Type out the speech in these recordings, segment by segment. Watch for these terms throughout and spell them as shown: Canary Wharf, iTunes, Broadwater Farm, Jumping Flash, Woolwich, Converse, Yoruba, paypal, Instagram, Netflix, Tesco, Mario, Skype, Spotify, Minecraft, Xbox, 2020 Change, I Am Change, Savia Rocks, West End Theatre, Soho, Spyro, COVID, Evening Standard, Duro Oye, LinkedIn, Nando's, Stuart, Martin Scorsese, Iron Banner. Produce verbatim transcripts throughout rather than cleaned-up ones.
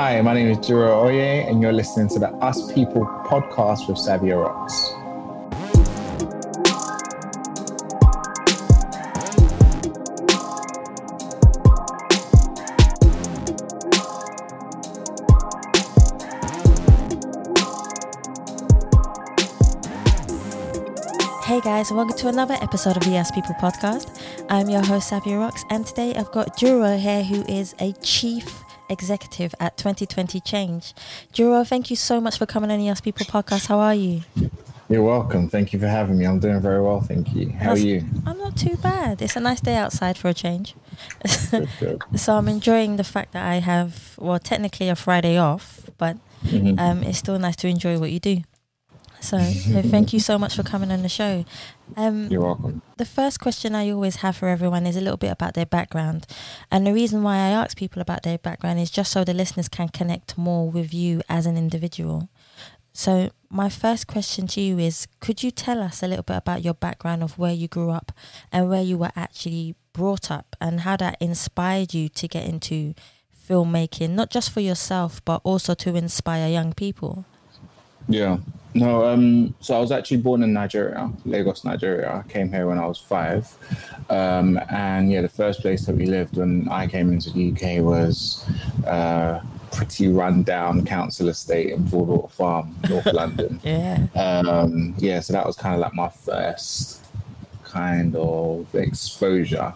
Hi, my name is Duro Oye, and you're listening to the Us People Podcast with Savia Rocks. Hey guys, welcome to another episode of the Us People Podcast. I'm your host, Savia Rocks, and today I've got Duro here, who is a chief executive at twenty twenty Change. Duro, thank you so much for coming on the Us People Podcast. How are you? You're welcome. Thank you for having me. I'm doing very well, thank you. How That's, are you? I'm not too bad. It's a nice day outside for a change. Good, good. So I'm enjoying the fact that I have, well, technically a Friday off, but mm-hmm. um, it's still nice to enjoy what you do. So, so thank you so much for coming on the show. Um, You're welcome. The first question I always have for everyone is a little bit about their background. And the reason why I ask people about their background is just so the listeners can connect more with you as an individual. So my first question to you is, could you tell us a little bit about your background of where you grew up and where you were actually brought up and how that inspired you to get into filmmaking, not just for yourself, but also to inspire young people? Yeah. No, um, so I was actually born in Nigeria, Lagos, Nigeria. I came here when I was five. Um, and yeah, the first place that we lived when I came into the U K was uh, pretty run-down council estate in Broadwater Farm, North London. Yeah. Um, yeah, so that was kind of like my first kind of exposure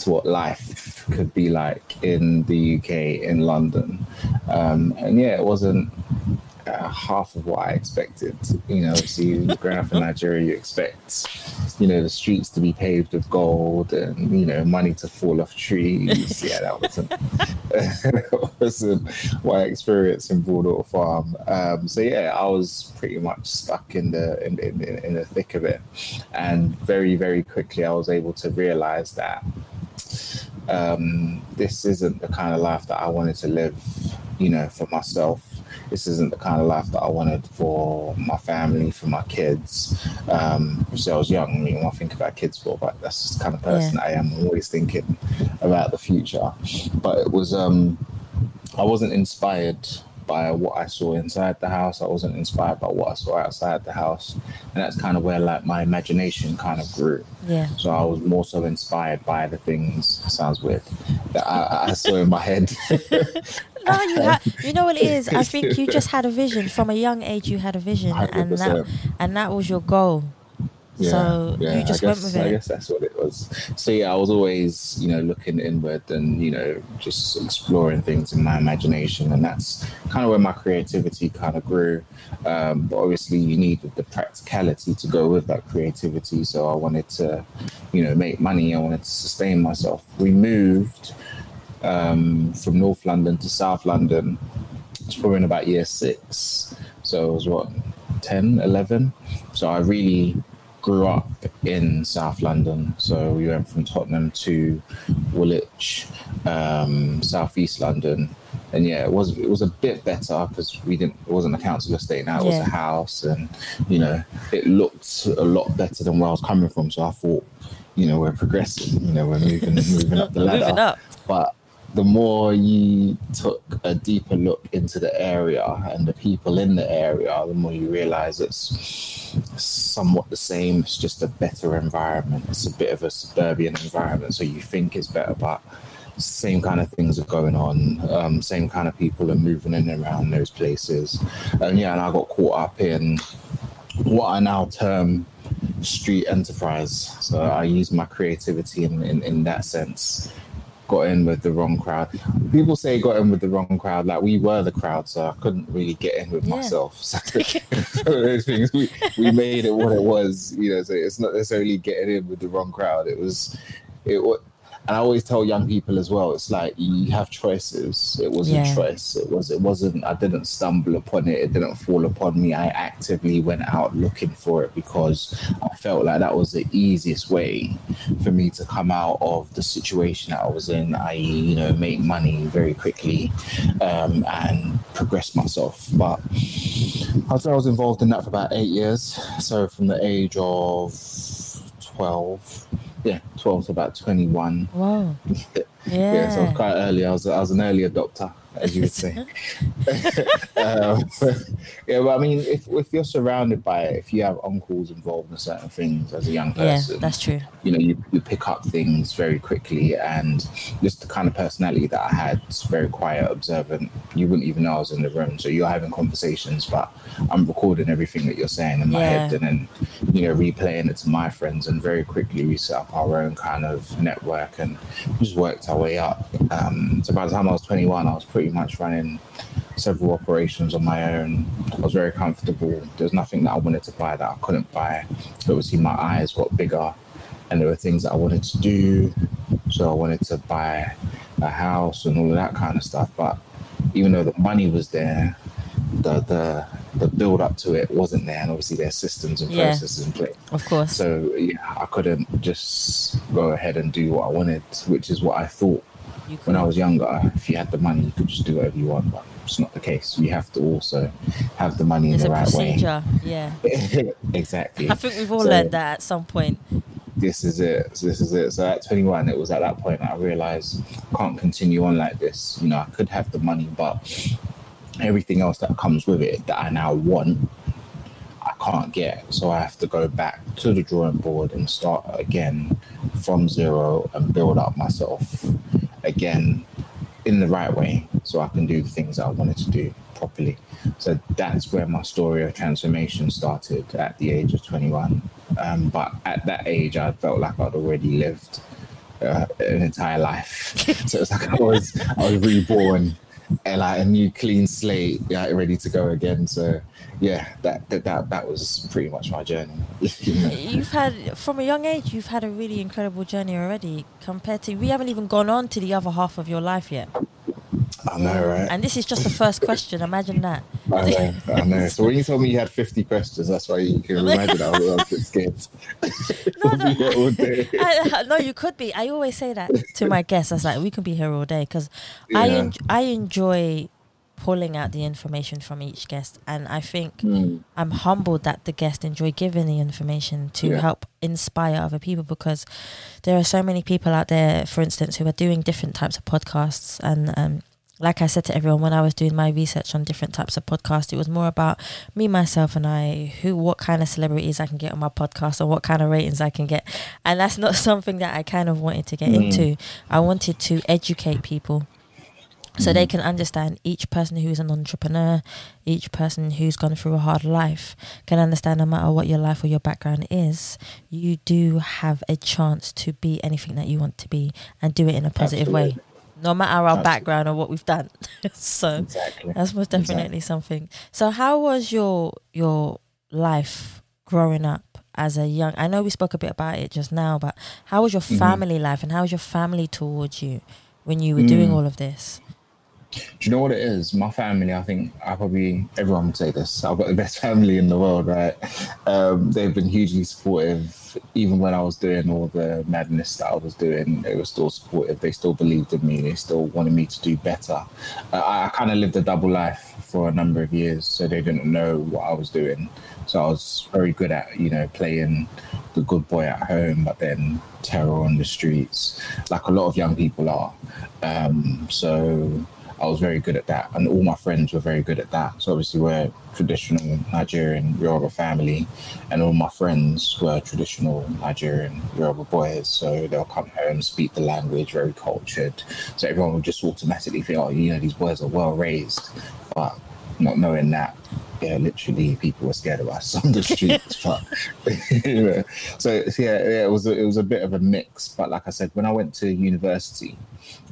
to what life could be like in the U K, in London. Um, and yeah, it wasn't... Uh, half of what I expected. You know, obviously growing up in Nigeria, you expect, you know, the streets to be paved with gold and, you know, money to fall off trees. Yeah, that wasn't, that wasn't what I experienced in Broadwater Farm. Um, so yeah, I was pretty much stuck in the in, in, in the thick of it, and very very quickly I was able to realise that um, this isn't the kind of life that I wanted to live. You know, for myself. This isn't the kind of life that I wanted for my family, for my kids. Um, so I was young, I mean, when I think about kids for, but that's just the kind of person yeah. I am. I'm always thinking about the future. But it was, um, I wasn't inspired by what I saw inside the house. I wasn't inspired by what I saw outside the house. And that's kind of where like my imagination kind of grew. Yeah. So I was more so inspired by the things, sounds weird, that I, I saw in my head. No, you ha- you know what it is? I think you just had a vision. From a young age, you had a vision. one hundred percent. and that and that was your goal. Yeah, so yeah, you just I went guess, with it. I guess that's what it was. So yeah, I was always, you know, looking inward and, you know, just exploring things in my imagination. And that's kind of where my creativity kind of grew. Um, but obviously you needed the practicality to go with that creativity. So I wanted to, you know, make money. I wanted to sustain myself. We moved Um, from North London to South London. It's probably in about year six. So it was what, ten, eleven? So I really grew up in South London. So we went from Tottenham to Woolwich, um, South East London. And yeah, it was it was a bit better because we didn't. It wasn't a council estate now; it yeah. was a house, and you know, it looked a lot better than where I was coming from. So I thought, you know, we're progressing. You know, we're moving moving up the ladder. Moving up. But the more you took a deeper look into the area and the people in the area, the more you realise it's somewhat the same. It's just a better environment. It's a bit of a suburban environment, so you think it's better, but same kind of things are going on. Um, same kind of people are moving in and around those places. And yeah, and I got caught up in what I now term street enterprise. So I use my creativity in, in, in that sense. Got in with the wrong crowd. People say got in with the wrong crowd, like we were the crowd, so I couldn't really get in with yeah. myself. So, so those things, we, we made it what it was, you know, so it's not necessarily getting in with the wrong crowd. It was, it was, and I always tell young people as well, it's like you have choices. It was yeah. a choice. It was, it wasn't, I didn't stumble upon it. It didn't fall upon me. I actively went out looking for it because I felt like that was the easiest way for me to come out of the situation that I was in, that is, you know, make money very quickly um, and progress myself. But I'd say I was involved in that for about eight years. So from the age of twelve, yeah, twelve to about twenty-one. Wow. yeah. yeah, so I was quite early. I was I was an early adopter. as you would say. um, yeah, but I mean, if if you're surrounded by it, if you have uncles involved in certain things as a young person, yeah, that's true. You know, you, you pick up things very quickly, and just the kind of personality that I had, very quiet, observant. You wouldn't even know I was in the room, so you're having conversations, but I'm recording everything that you're saying in my yeah. head, and then, you know, replaying it to my friends, and very quickly we set up our own kind of network and just worked our way up. Um, so by the time I was twenty-one, I was pretty much running several operations on my own. I was very comfortable. There was nothing that I wanted to buy that I couldn't buy. Obviously, my eyes got bigger, and there were things that I wanted to do. So I wanted to buy a house and all of that kind of stuff. But even though the money was there, the the the build up to it wasn't there, and obviously there's systems and yeah, processes in place. Of course. So yeah, I couldn't just go ahead and do what I wanted, which is what I thought. When I was younger, if you had the money, you could just do whatever you want, but it's not the case. You have to also have the money in the right way. It's a procedure, yeah. Exactly. I think we've all learned that at some point. This is it. So this is it. So at twenty-one, it was at that point that I realised I can't continue on like this. You know, I could have the money, but everything else that comes with it that I now want, I can't get. So I have to go back to the drawing board and start again from zero and build up myself again in the right way, so I can do the things that I wanted to do properly. So that's where my story of transformation started at the age of twenty-one. Um, but at that age, I felt like I'd already lived uh, an entire life. So it's like I was, I was reborn and like a new clean slate, yeah, ready to go again. So yeah, that that that, that was pretty much my journey. You know? You've had, from a young age, you've had a really incredible journey already. Compared to, we haven't even gone on to the other half of your life yet. I know, right? And this is just the first question. Imagine that. I know, I know. So when you told me you had fifty questions, that's why you can imagine I was a bit scared. No, no. All day. I, no, you could be. I always say that to my guests. I was like, we could be here all day, because yeah. I en- I enjoy pulling out the information from each guest, and I think mm. I'm humbled that the guests enjoy giving the information to yeah. help inspire other people, because there are so many people out there, for instance, who are doing different types of podcasts, and um like I said to everyone, when I was doing my research on different types of podcasts, it was more about me, myself, and I, who, what kind of celebrities I can get on my podcast, or what kind of ratings I can get. And that's not something that I kind of wanted to get mm. into. I wanted to educate people so mm. they can understand, each person who's an entrepreneur, each person who's gone through a hard life can understand, no matter what your life or your background is, you do have a chance to be anything that you want to be, and do it in a positive Absolutely. way. No matter our Absolutely. background or what we've done. So exactly. that's most definitely exactly. something. So how was your your life growing up as a young... I know we spoke a bit about it just now, but how was your family mm-hmm. life, and how was your family towards you when you were mm. doing all of this? Do you know what it is? My family, I think I probably... Everyone would say this. I've got the best family in the world, right? Um, they've been hugely supportive. Even when I was doing all the madness that I was doing, they were still supportive. They still believed in me. They still wanted me to do better. Uh, I, I kind of lived a double life for a number of years, so they didn't know what I was doing. So I was very good at, you know, playing the good boy at home, but then terror on the streets, like a lot of young people are. Um, so I was very good at that, and all my friends were very good at that. So obviously we're traditional Nigerian Yoruba family, and all my friends were traditional Nigerian Yoruba boys, so they'll come home, speak the language, very cultured. So everyone would just automatically think, oh, you know, these boys are well raised, but not knowing that, yeah, literally people were scared of us on the streets. But anyway, so yeah, yeah, it was a, it was a bit of a mix. But like I said, when I went to university,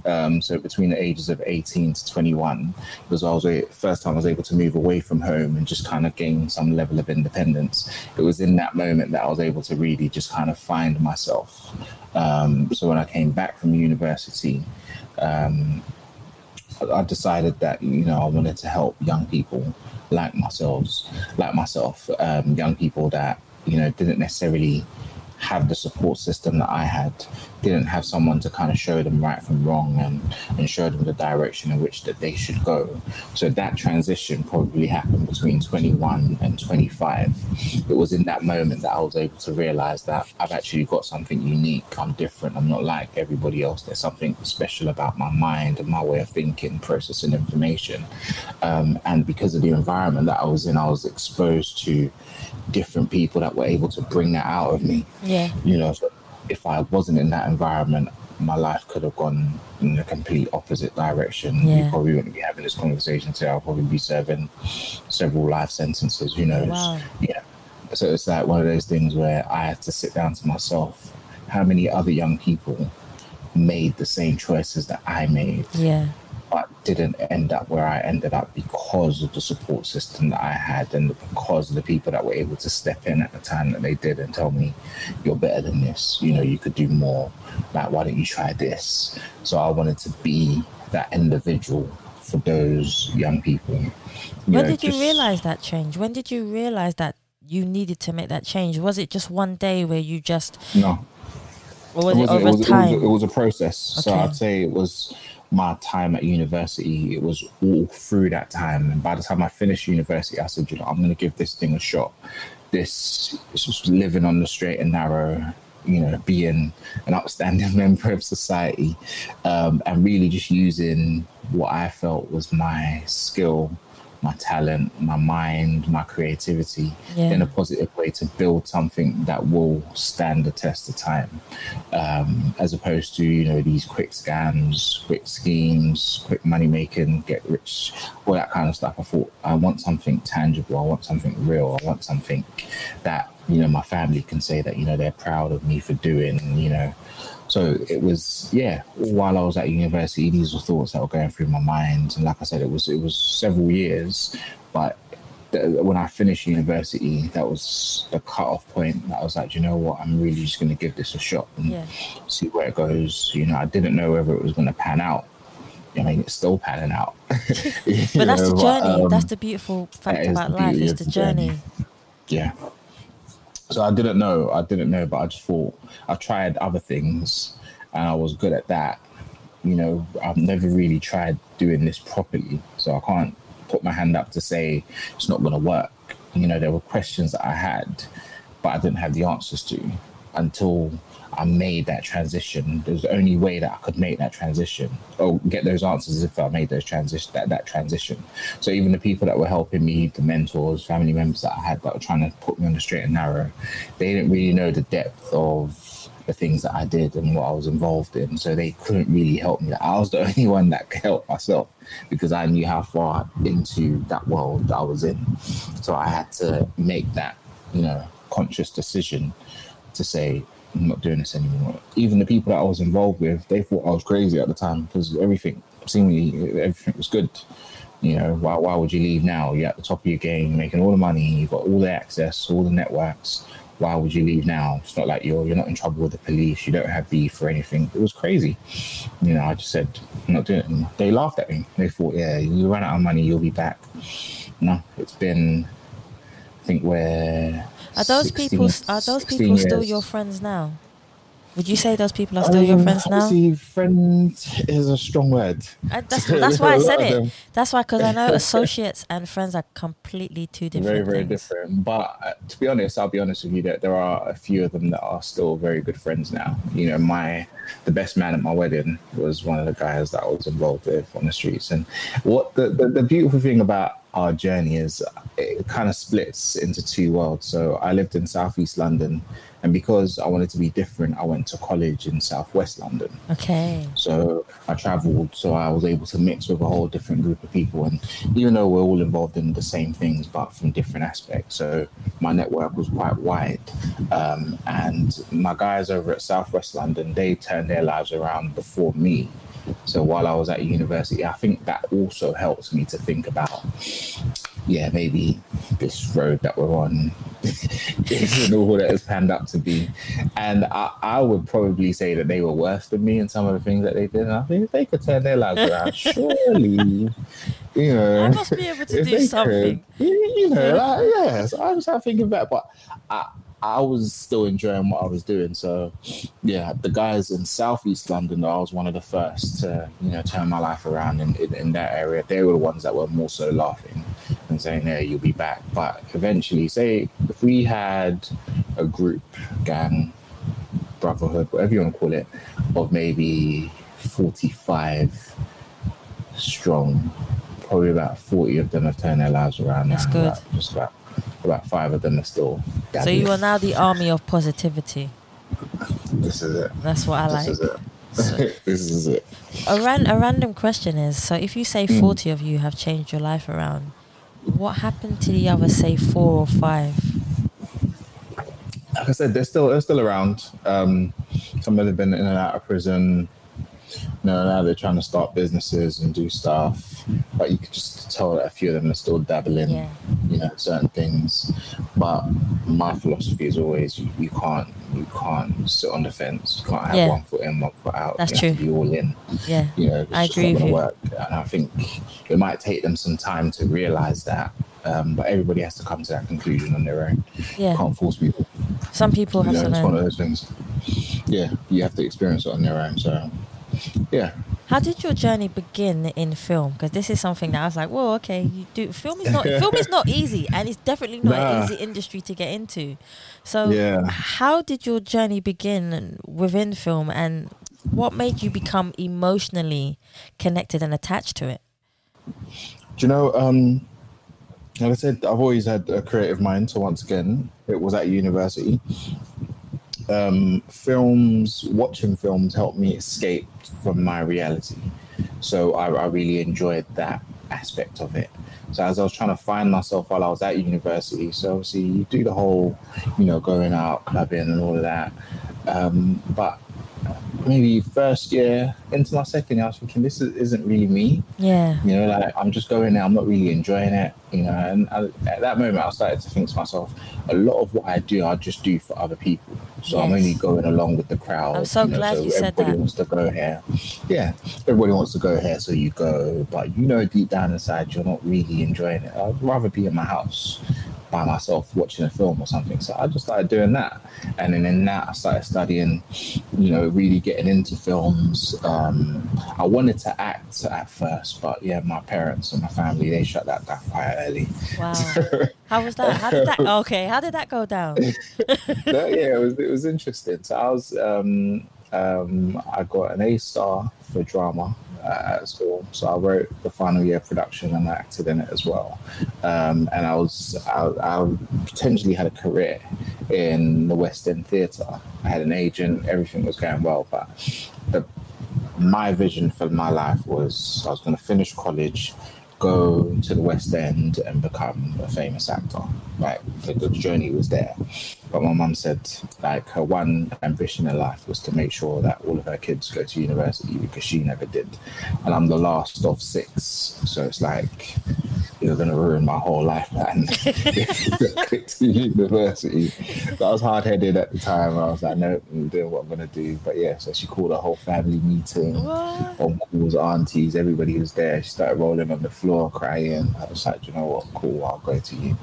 um, so between the ages of eighteen to twenty-one, it was I was the first time I was able to move away from home and just kind of gain some level of independence. It was in that moment that I was able to really just kind of find myself. Um, so when I came back from university, um, I decided that, you know, I wanted to help young people like myself, like myself, um, young people that, you know, didn't necessarily have the support system that I had, didn't have someone to kind of show them right from wrong and, and show them the direction in which that they should go. So that transition probably happened between twenty-one and twenty-five. It was in that moment that I was able to realize that I've actually got something unique. I'm different. I'm not like everybody else. There's something special about my mind and my way of thinking, processing information. Um, and because of the environment that I was in, I was exposed to different people that were able to bring that out of me. Yeah. You know, so if I wasn't in that environment, my life could have gone in the complete opposite direction. Yeah. You probably wouldn't be having this conversation today. I'll probably be serving several life sentences, you know. Wow. Yeah. So it's like one of those things where I had to sit down to myself, how many other young people made the same choices that I made? Yeah. But didn't end up where I ended up because of the support system that I had and because of the people that were able to step in at the time that they did and tell me, you're better than this, you know, you could do more, like, why don't you try this? So I wanted to be that individual for those young people. You when know, did just, you realise that change? When did you realise that you needed to make that change? Was it just one day where you just... No. Or was it, it over it was, time? It was, it was a process. Okay. So I'd say it was... my time at university, it was all through that time. And by the time I finished university, I said, you know, I'm going to give this thing a shot. This is just living on the straight and narrow, you know, being an upstanding member of society, um, and really just using what I felt was my skill, my talent, my mind, my creativity, yeah, in a positive way to build something that will stand the test of time, um, as opposed to, you know, these quick scams, quick schemes, quick money making, get rich, all that kind of stuff. I thought, I want something tangible. I want something real. I want something that, you know, my family can say that, you know, they're proud of me for doing, you know. So it was, yeah, while I was at university, these were thoughts that were going through my mind. And like I said, it was it was several years. But th- when I finished university, that was the cut-off point. I was like, you know what, I'm really just going to give this a shot and yeah. see where it goes. You know, I didn't know whether it was going to pan out. I mean, it's still panning out. But that's know, the journey. But, um, that's the beautiful fact about life, is the journey. journey. Yeah. So I didn't know, I didn't know, but I just thought, I tried other things and I was good at that. You know, I've never really tried doing this properly. So I can't put my hand up to say it's not going to work. You know, there were questions that I had, but I didn't have the answers to until I made that transition. There's the only way that I could make that transition or get those answers if I made those transition that, that transition. So even the people that were helping me, the mentors, family members that I had that were trying to put me on the straight and narrow, they didn't really know the depth of the things that I did and what I was involved in. So they couldn't really help me. I was the only one that could help myself because I knew how far into that world I was in. So I had to make that, you know, conscious decision to say, I'm not doing this anymore. Even the people that I was involved with, they thought I was crazy at the time because everything, seemingly, everything was good. You know, why, why would you leave now? You're at the top of your game, making all the money, you've got all the access, all the networks. Why would you leave now? It's not like you're you're not in trouble with the police. You don't have beef or anything. It was crazy. You know, I just said, I'm not doing it anymore. They laughed at me. They thought, yeah, you run out of money, you'll be back. No, it's been, I think we're... Are those people are those people still your friends now? Would you say those people are still um, your friends now? See, friend is a strong word. I, that's that's why I said it. That's why, because I know associates and friends are completely two different Very, very things. different. But uh, to be honest, I'll be honest with you that there are a few of them that are still very good friends now. You know, my the best man at my wedding was one of the guys that I was involved with on the streets. And what the, the, the beautiful thing about our journey is it kind of splits into two worlds. So I lived in Southeast London, and because I wanted to be different, I went to college in Southwest London. Okay. So I traveled, so I was able to mix with a whole different group of people. And even though we're all involved in the same things, but from different aspects. So my network was quite wide. Um, and my guys over at Southwest London, they turned their lives around before me. So while I was at university, I think that also helps me to think about, yeah, maybe this road that we're on isn't all that it's panned up to be. And I, I would probably say that they were worse than me in some of the things that they did. And I think if they could turn their lives around, surely, you know, I must be able to do something. Could, you know, like, yes, I was thinking back, but I, I was still enjoying what I was doing. So, yeah, the guys in Southeast London, I was one of the first to, you know, turn my life around in, in, in that area. They were the ones that were more so laughing and saying, "Hey, you'll be back." But eventually, say, if we had a group, gang, brotherhood, whatever you want to call it, of maybe forty-five strong, probably about forty of them have turned their lives around. That's now. Good. About, just about, about five of them are still daddies. So you are now the army of positivity. This is it. That's what I like. This is it. So this is it. A, ran- a random question is, so if you say forty mm. of you have changed your life around, what happened to the other, say, four or five? Like I said, they're still they're still around. Um, some of them have been in and out of prison. You know, now they're trying to start businesses and do stuff. But you could just tell that a few of them are still dabbling, yeah. you know, certain things. But my philosophy is always you, you can't you can't sit on the fence. You can't have yeah. one foot in, one foot out. That's you true. Have to be all in. Yeah, you know, it's I just agree not gonna work. And I think it might take them some time to realise that. Um, but everybody has to come to that conclusion on their own. Yeah. You can't force people. Some people have you know, to know. It's one of those things. Yeah, you have to experience it on their own. So, yeah. How did your journey begin in film? Because this is something that I was like, whoa, okay, you do film is not film is not easy, and it's definitely not nah. an easy industry to get into. So, yeah. How did your journey begin within film, and what made you become emotionally connected and attached to it? Do you know? Um, Like I said, I've always had a creative mind. So once again, it was at university. Um, films, watching films helped me escape from my reality. So I, I really enjoyed that aspect of it. So as I was trying to find myself while I was at university, so obviously you do the whole, you know, going out, clubbing and all of that. Um, but maybe first year into my second year, I was thinking, this is, isn't really me. Yeah. You know, like, I'm just going there. I'm not really enjoying it. You know, and I, at that moment, I started to think to myself, a lot of what I do, I just do for other people. So yes. I'm only going along with the crowd. I'm so you know, glad so you said that. Everybody wants to go here. Yeah. Everybody wants to go here, so you go. But, you know, deep down inside, you're not really enjoying it. I'd rather be in my house by myself watching a film or something. So I just started doing that. And then in that, I started studying, you know, really getting into films. Um, I wanted to act at first, but yeah, my parents and my family, they shut that down quite early. Wow. How was that? How did that, okay, how did that go down? no, yeah, it was, it was interesting. So I was, um, um, I got an A star for drama at school, so I wrote the final year production and I acted in it as well. Um, and I was, I, I potentially had a career in the West End Theatre. I had an agent, everything was going well, but the, my vision for my life was I was going to finish college, go to the West End and become a famous actor. Like, the, the journey was there. But my mum said, like, her one ambition in life was to make sure that all of her kids go to university, because she never did. And I'm the last of six. So it's like, you're going to ruin my whole life plan if you don't go to university. But I was hard-headed at the time. I was like, no, I'm doing what I'm going to do. But yeah, so she called a whole family meeting. What? Uncles, aunties, everybody was there. She started rolling on the floor, crying. I was like, you know what, cool, I'll go to uni.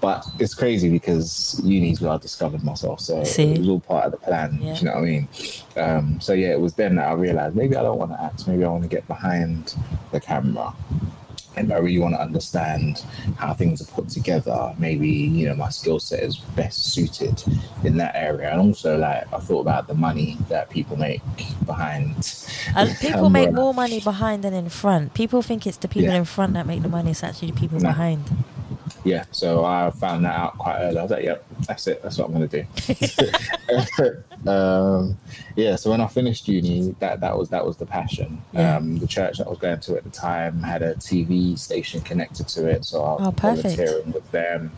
But it's crazy because uni is where I discovered myself, so See? It was all part of the plan. Yeah. Do you know what I mean? Um, so yeah, it was then that I realised maybe I don't want to act, maybe I want to get behind the camera. And I really want to understand how things are put together. Maybe, you know, my skill set is best suited in that area. And also, like, I thought about the money that people make behind. And people camera. Make more money behind than in front. People think it's the people yeah. in front that make the money. It's actually the people no. behind. Yeah, so I found that out quite early. I was like, yep, that's it. That's what I'm going to do. um, yeah, so when I finished uni, that, that was that was the passion. Yeah. Um, the church that I was going to at the time had a T V station connected to it, so I was oh, volunteering with them.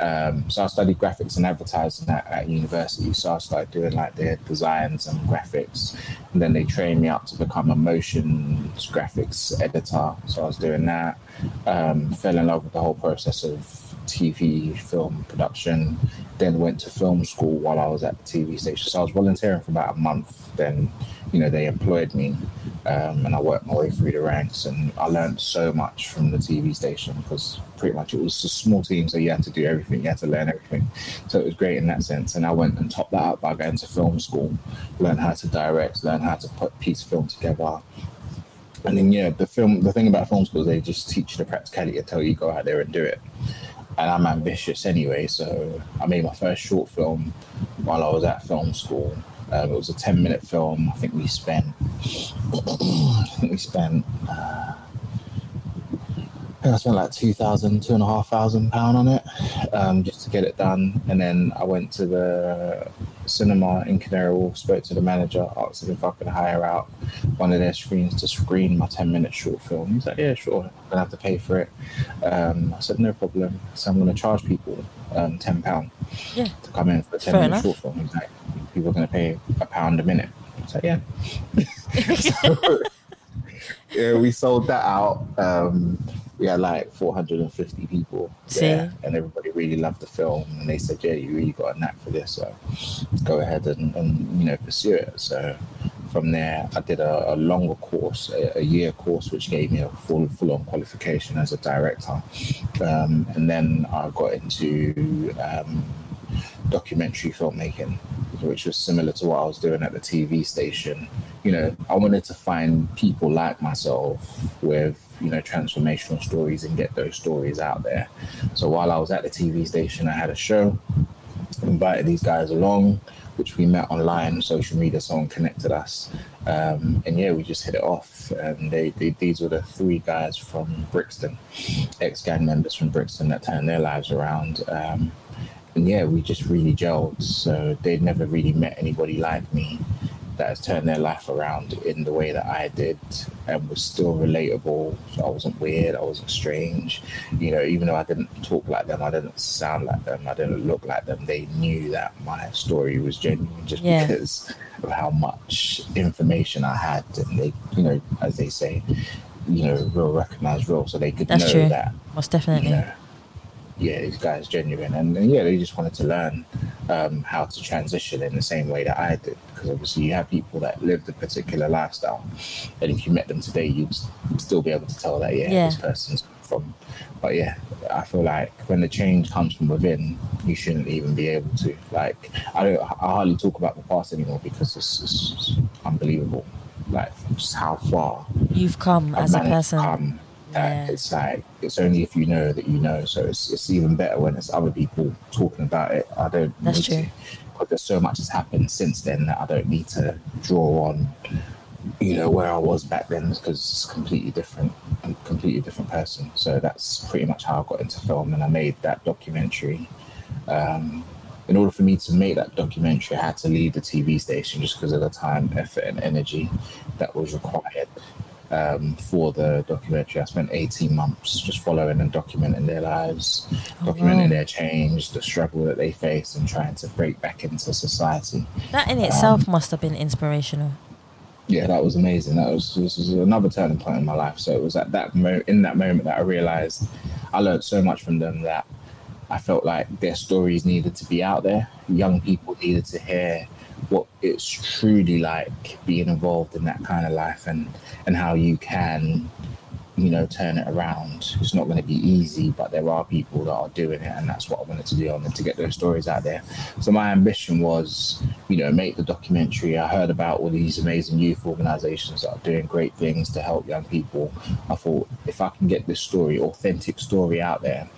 Um, so I studied graphics and advertising at, at university, so I started doing like their designs and graphics. And then they trained me up to become a motions graphics editor, so I was doing that. Um, fell in love with the whole process of T V, film production, then went to film school while I was at the T V station. So I was volunteering for about a month. Then, you know, they employed me, um, and I worked my way through the ranks, and I learned so much from the T V station because pretty much it was a small team, so you had to do everything, you had to learn everything. So it was great in that sense. And I went and topped that up by going to film school, learned how to direct, learned how to put piece of film together. And then, yeah, the film, the thing about film school is they just teach you the practicality until you go out there and do it. And I'm ambitious anyway, so I made my first short film while I was at film school. Um, it was a ten-minute film. I think we spent, I think we spent, uh, I think I spent like two thousand, two and a half thousand pound on it, um, just to get it done. And then I went to the cinema in Canary Wharf, spoke to the manager, asked if I could hire out one of their screens to screen my ten minute short film. He's like, yeah, sure, I'm gonna have to pay for it. um I said, no problem. So I'm gonna charge people um ten pounds yeah. to come in for a ten minute short film. He's like, people are gonna pay a pound a minute. So yeah. So, yeah, we sold that out. um We had like four hundred fifty people there, and everybody really loved the film, and they said, yeah, you really got a knack for this, so go ahead and, and you know, pursue it. So from there, I did a, a longer course, a, a year course, which gave me a full, full-on qualification as a director. Um, and then I got into um, documentary filmmaking, which was similar to what I was doing at the T V station. You know, I wanted to find people like myself with, you know, transformational stories and get those stories out there. So while I was at the T V station, I had a show, invited these guys along, which we met online, social media, someone connected us. Um, and yeah, we just hit it off. And they, they, these were the three guys from Brixton, ex-gang members from Brixton that turned their lives around. Um, and yeah, we just really gelled. So they'd never really met anybody like me that has turned their life around in the way that I did, and was still relatable. So I wasn't weird, I wasn't strange. You know, even though I didn't talk like them, I didn't sound like them, I didn't look like them, they knew that my story was genuine just yeah. because of how much information I had. And they, you know, as they say, you know, real recognised real, so they could That's know true. That. Most definitely. You know, yeah, these guys genuine, and, and yeah, they just wanted to learn um, how to transition in the same way that I did, because obviously you have people that lived a particular lifestyle, and if you met them today, you'd still be able to tell that yeah, yeah. this person's from. But yeah, I feel like when the change comes from within, you shouldn't even be able to. Like, I don't, I hardly talk about the past anymore because it's, it's unbelievable, like just how far you've come I've as a person. Yeah. It's like, it's only if you know that you know. So it's it's even better when it's other people talking about it. I don't That's need true. To, because there's so much has happened since then that I don't need to draw on, you know, where I was back then, because it's completely different, I'm a completely different person. So that's pretty much how I got into film, and I made that documentary. Um, in order for me to make that documentary, I had to leave the T V station just because of the time, effort, and energy that was required. Um, for the documentary, I spent eighteen months just following and documenting their lives, oh, documenting wow. their change, the struggle that they faced, and trying to break back into society. That in itself um, must have been inspirational. Yeah, that was amazing. That was, this was another turning point in my life. So it was at that mo- in that moment that I realized I learned so much from them that I felt like their stories needed to be out there. Young people needed to hear what it's truly like being involved in that kind of life, and and how you can, you know, turn it around. It's not going to be easy, but there are people that are doing it, and that's what I wanted to do. I wanted to get those stories out there. So my ambition was, you know, make the documentary. I heard about all these amazing youth organisations that are doing great things to help young people. I thought, if I can get this story, authentic story out there,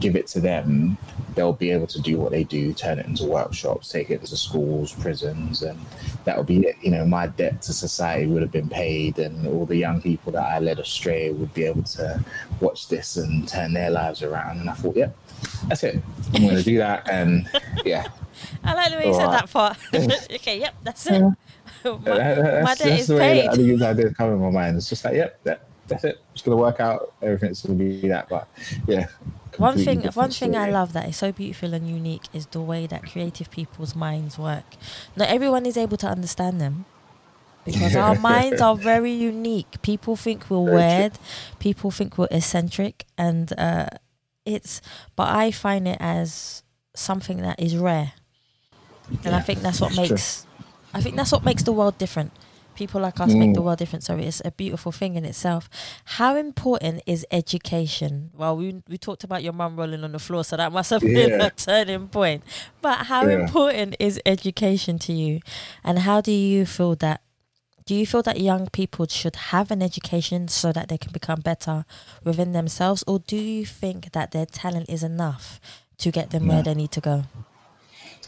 give it to them, they'll be able to do what they do, turn it into workshops, take it into schools, prisons, and that would be it. You know, my debt to society would have been paid, and all the young people that I led astray would be able to watch this and turn their lives around. And I thought, yep, that's it. I'm going to do that. And yeah. I like the way you all said right. that part. Okay, yep, that's it. Yeah. my, that's, my debt that's is the way paid. I think that idea come in my mind. It's just like, yep, that, that's it. It's going to work out. Everything's going to be that. But yeah. One thing, one thing I love that is so beautiful and unique is the way that creative people's minds work. Not everyone is able to understand them, because our minds are very unique. People think we're weird, people think we're eccentric, and uh, it's. But I find it as something that is rare. And yeah, I think that's what makes true. I think that's what makes the world different. People like us mm. make the world different, so it's a beautiful thing in itself. How important is education? Well, we we talked about your mum rolling on the floor, so that must have yeah. been a turning point. But how yeah. important is education to you? And how do you feel that? Do you feel that young people should have an education so that they can become better within themselves? Or do you think that their talent is enough to get them no. where they need to go?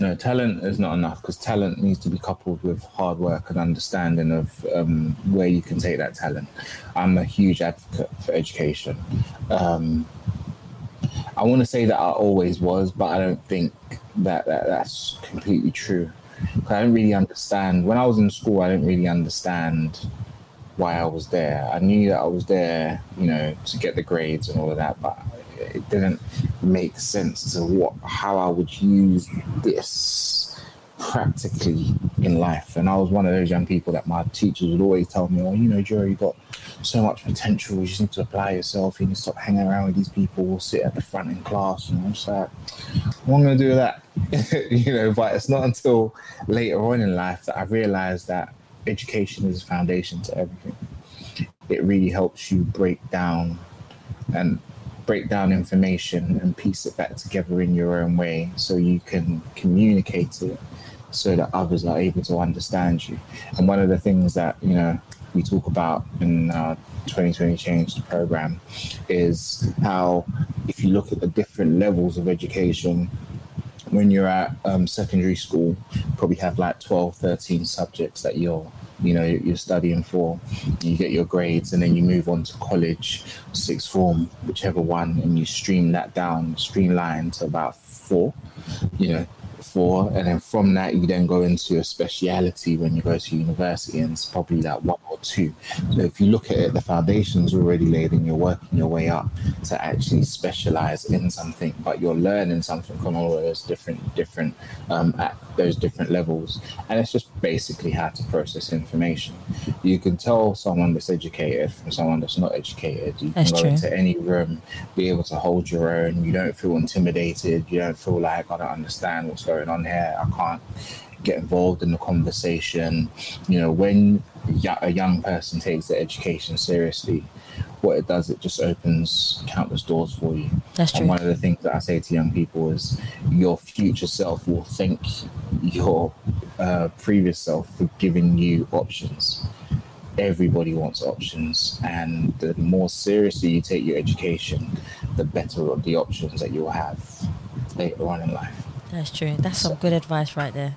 No, talent is not enough, because talent needs to be coupled with hard work and understanding of um, where you can take that talent. I'm a huge advocate for education. Um, I want to say that I always was, but I don't think that, that that's completely true. I didn't really understand. When I was in school, I didn't really understand why I was there. I knew that I was there, you know, to get the grades and all of that, but it didn't make sense to what how I would use this practically in life. And I was one of those young people that my teachers would always tell me, oh, you know, Joe, you've got so much potential. You just need to apply yourself. You need to stop hanging around with these people. We'll sit at the front in class. And I'm just like, what am I going to do with that? You know, but it's not until later on in life that I realized that education is a foundation to everything. It really helps you break down and break down information and piece it back together in your own way so you can communicate it so that others are able to understand you. And one of the things that, you know, we talk about in our twenty twenty Change program is how, if you look at the different levels of education, when you're at um, secondary school, probably have like twelve, thirteen subjects that you're you know, you're studying for, you get your grades, and then you move on to college, sixth form, whichever one, and you stream that down, streamline to about four, you know, four. And then from that, you then go into a speciality when you go to university, and it's probably that one or two. So if you look at it, the foundation's already laid, and you're working your way up to actually specialize in something, but you're learning something from all of those different, different, um, at those different levels. And it's just basically how to process information. You can tell someone that's educated from someone that's not educated. You that's can go true. Into any room, be able to hold your own. You don't feel intimidated. You don't feel like, I don't understand what's going on here. I can't get involved in the conversation. You know, when a young person takes their education seriously, what it does, it just opens countless doors for you. That's true. And one of the things that I say to young people is your future self will thank your uh, previous self for giving you options. Everybody wants options, and the more seriously you take your education, the better of the options that you'll have later on in life. That's true. That's some good advice right there.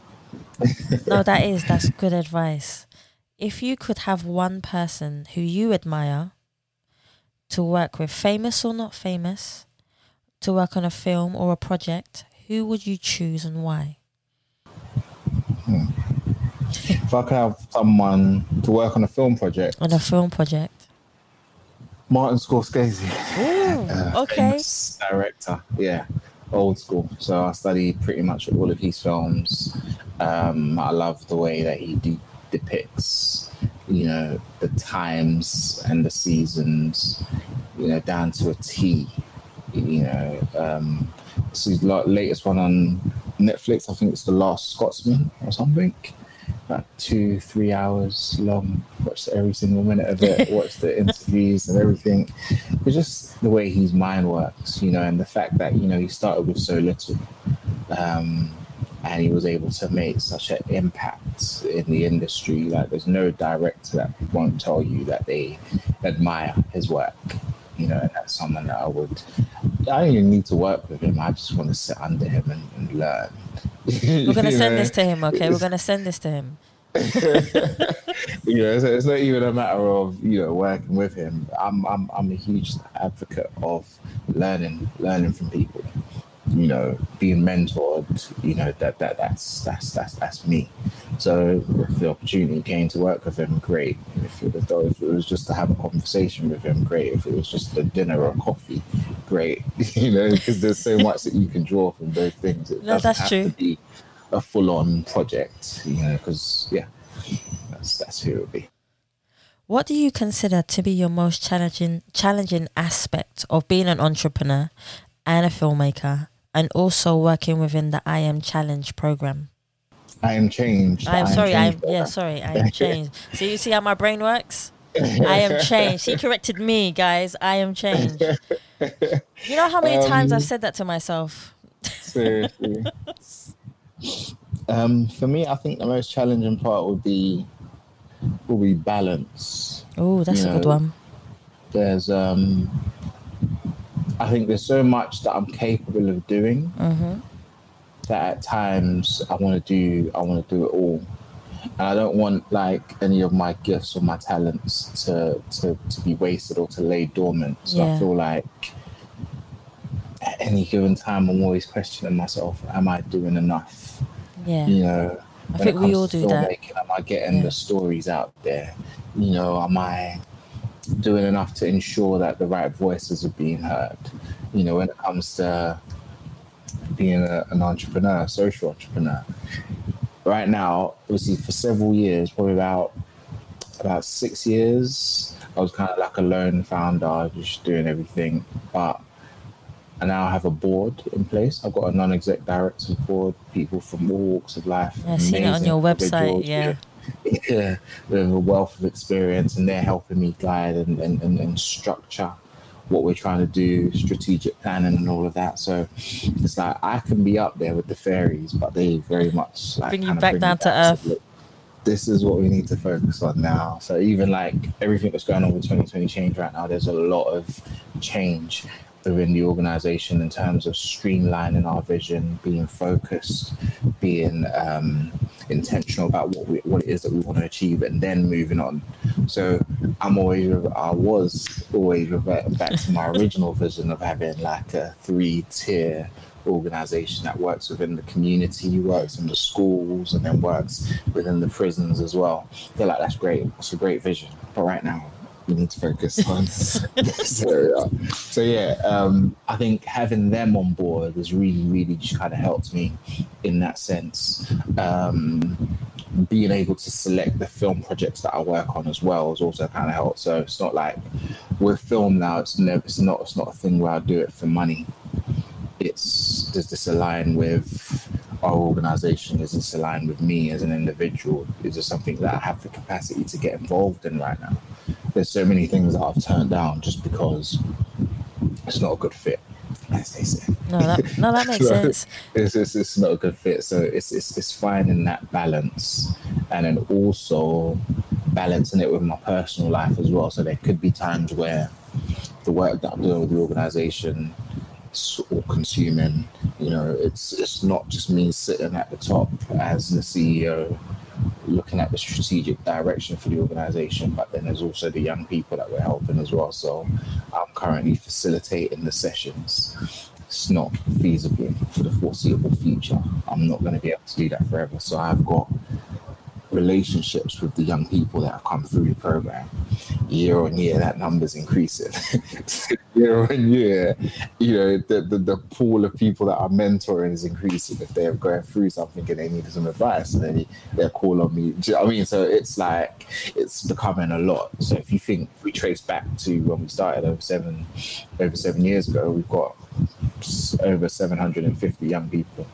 No, that is. That's good advice. If you could have one person who you admire to work with, famous or not famous, to work on a film or a project, who would you choose and why? Hmm. If I could have someone to work on a film project. On a film project. Martin Scorsese. Ooh, uh, okay. Famous director, yeah. Old school. So I studied pretty much all of his films. Um, I love the way that he de- depicts, you know, the times and the seasons, you know, down to a T. You know, um, this is the latest one on Netflix. I think it's The Last Scotsman or something. About two, three hours long. Watched every single minute of it. Watched the interviews and everything. It's just the way his mind works, you know, and the fact that, you know, he started with so little, um, and he was able to make such an impact in the industry. Like, there's no director that won't tell you that they admire his work, you know, and that's someone that I would. I don't even need to work with him. I just want to sit under him and, and learn. We're going to send know? this to him, okay? We're going to send this to him. You know, so it's not even a matter of, you know, working with him. I'm I'm I'm a huge advocate of learning, learning from people. You know, being mentored. You know, that that that's that's that's that's me. So if the opportunity came to work with him, great. If it, if it was just to have a conversation with him, great. If it was just a dinner or a coffee, great. You know, because there's so much that you can draw from those things. It no, doesn't that's have true. To be a full-on project. You know, because yeah, that's that's who it would be. What do you consider to be your most challenging challenging aspect of being an entrepreneur and a filmmaker? and also working within the I Am Challenge program. I am changed. I am sorry. I am, yeah, sorry. I am changed. So you see how my brain works? I am changed. She corrected me, guys. I am changed. You know how many um, times I've said that to myself? Seriously. um, for me, I think the most challenging part would be will be balance. Oh, that's you a know, good one. There's um, I think there's so much that I'm capable of doing. Mm-hmm. That at times I want to do, I want to do it all, and I don't want like any of my gifts or my talents to to, to be wasted or to lay dormant. So yeah. I feel like at any given time I'm always questioning myself: am I doing enough? Yeah, you know, I think we all do that. Am I getting yeah. the stories out there? You know, am I doing enough to ensure that the right voices are being heard? You know, when it comes to being a, an entrepreneur, social entrepreneur. Right now, obviously for several years, probably about about six years, I was kind of like a lone founder, just doing everything. But I now have a board in place. I've got a non-exec directors board, people from all walks of life. I've seen it on your website, yeah. Yeah, with a wealth of experience, and they're helping me guide and, and, and, and structure what we're trying to do, strategic planning and all of that. So it's like I can be up there with the fairies, but they very much like bring you back down to earth. This is what we need to focus on now. So even like everything that's going on with twenty twenty Change right now, there's a lot of change within the organization in terms of streamlining our vision, being focused, being um, intentional about what we, what it is that we want to achieve, and then moving on. So I'm always, I was always reverting back to my original vision of having like a three-tier organization that works within the community, works in the schools, and then works within the prisons as well. They're like, that's great. It's a great vision. But right now, we need to focus on this area. So yeah, um, I think having them on board has really, really just kind of helped me in that sense. Um, being able to select the film projects that I work on as well has also kind of helped. So it's not like with film now, it's never, it's not, it's not a thing where I do it for money. It's does this align with our organization? Is this aligned with me as an individual? Is this something that I have the capacity to get involved in right now? There's so many things that I've turned down just because it's not a good fit, as they say. No, that, no, that makes so sense. It's, it's, it's not a good fit. So it's, it's, it's finding that balance, and then also balancing it with my personal life as well. So there could be times where the work that I'm doing with the organization is all consuming. You know, it's, it's not just me sitting at the top as the C E O, looking at the strategic direction for the organization, but then there's also the young people that we're helping as well. So I'm currently facilitating the sessions. It's not feasible for the foreseeable future. I'm not going to be able to do that forever. So I've got relationships with the young people that have come through the program. Year on year, that number's increasing. Year on year, you know, the, the the pool of people that are mentoring is increasing. If they're going through something and they need some advice, and then they'll call on me. Do you know what I mean? So it's like, it's becoming a lot. So if you think, if we trace back to when we started over seven, over seven years ago, we've got over seven hundred fifty young people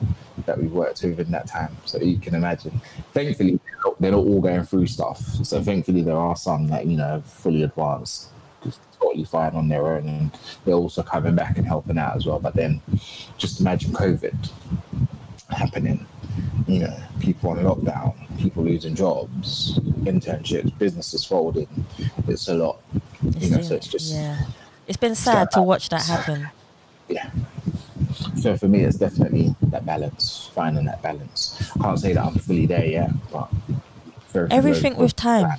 that we worked with in that time. So you can imagine. Thankfully, they're not all going through stuff. So thankfully, there are some that, you know, fully advanced, just totally fine on their own. And they're also coming back and helping out as well. But then just imagine COVID happening. You know, people on lockdown, people losing jobs, internships, businesses folding. It's a lot. You know, so it's just... Yeah. It's been sad to watch that happen. Yeah. So for me, it's definitely that balance, finding that balance. I can't say that I'm fully there yet, but everything with time.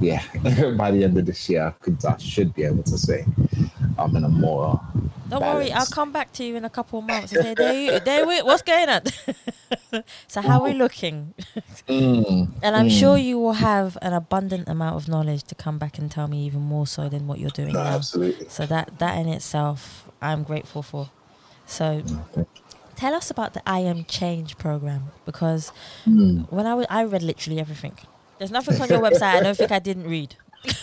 Yeah, by the end of this year, I, could, I should be able to say I'm in a more. Don't balance. Worry, I'll come back to you in a couple of months and say, there you, there we, what's going on? So how are we looking? Mm. And I'm mm. sure you will have an abundant amount of knowledge to come back and tell me even more so than what you're doing no, now. Absolutely. So that that in itself, I'm grateful for. So tell us about the I Am Change program, because mm. when I, w- I read literally everything. There's nothing on your website I don't think I didn't read.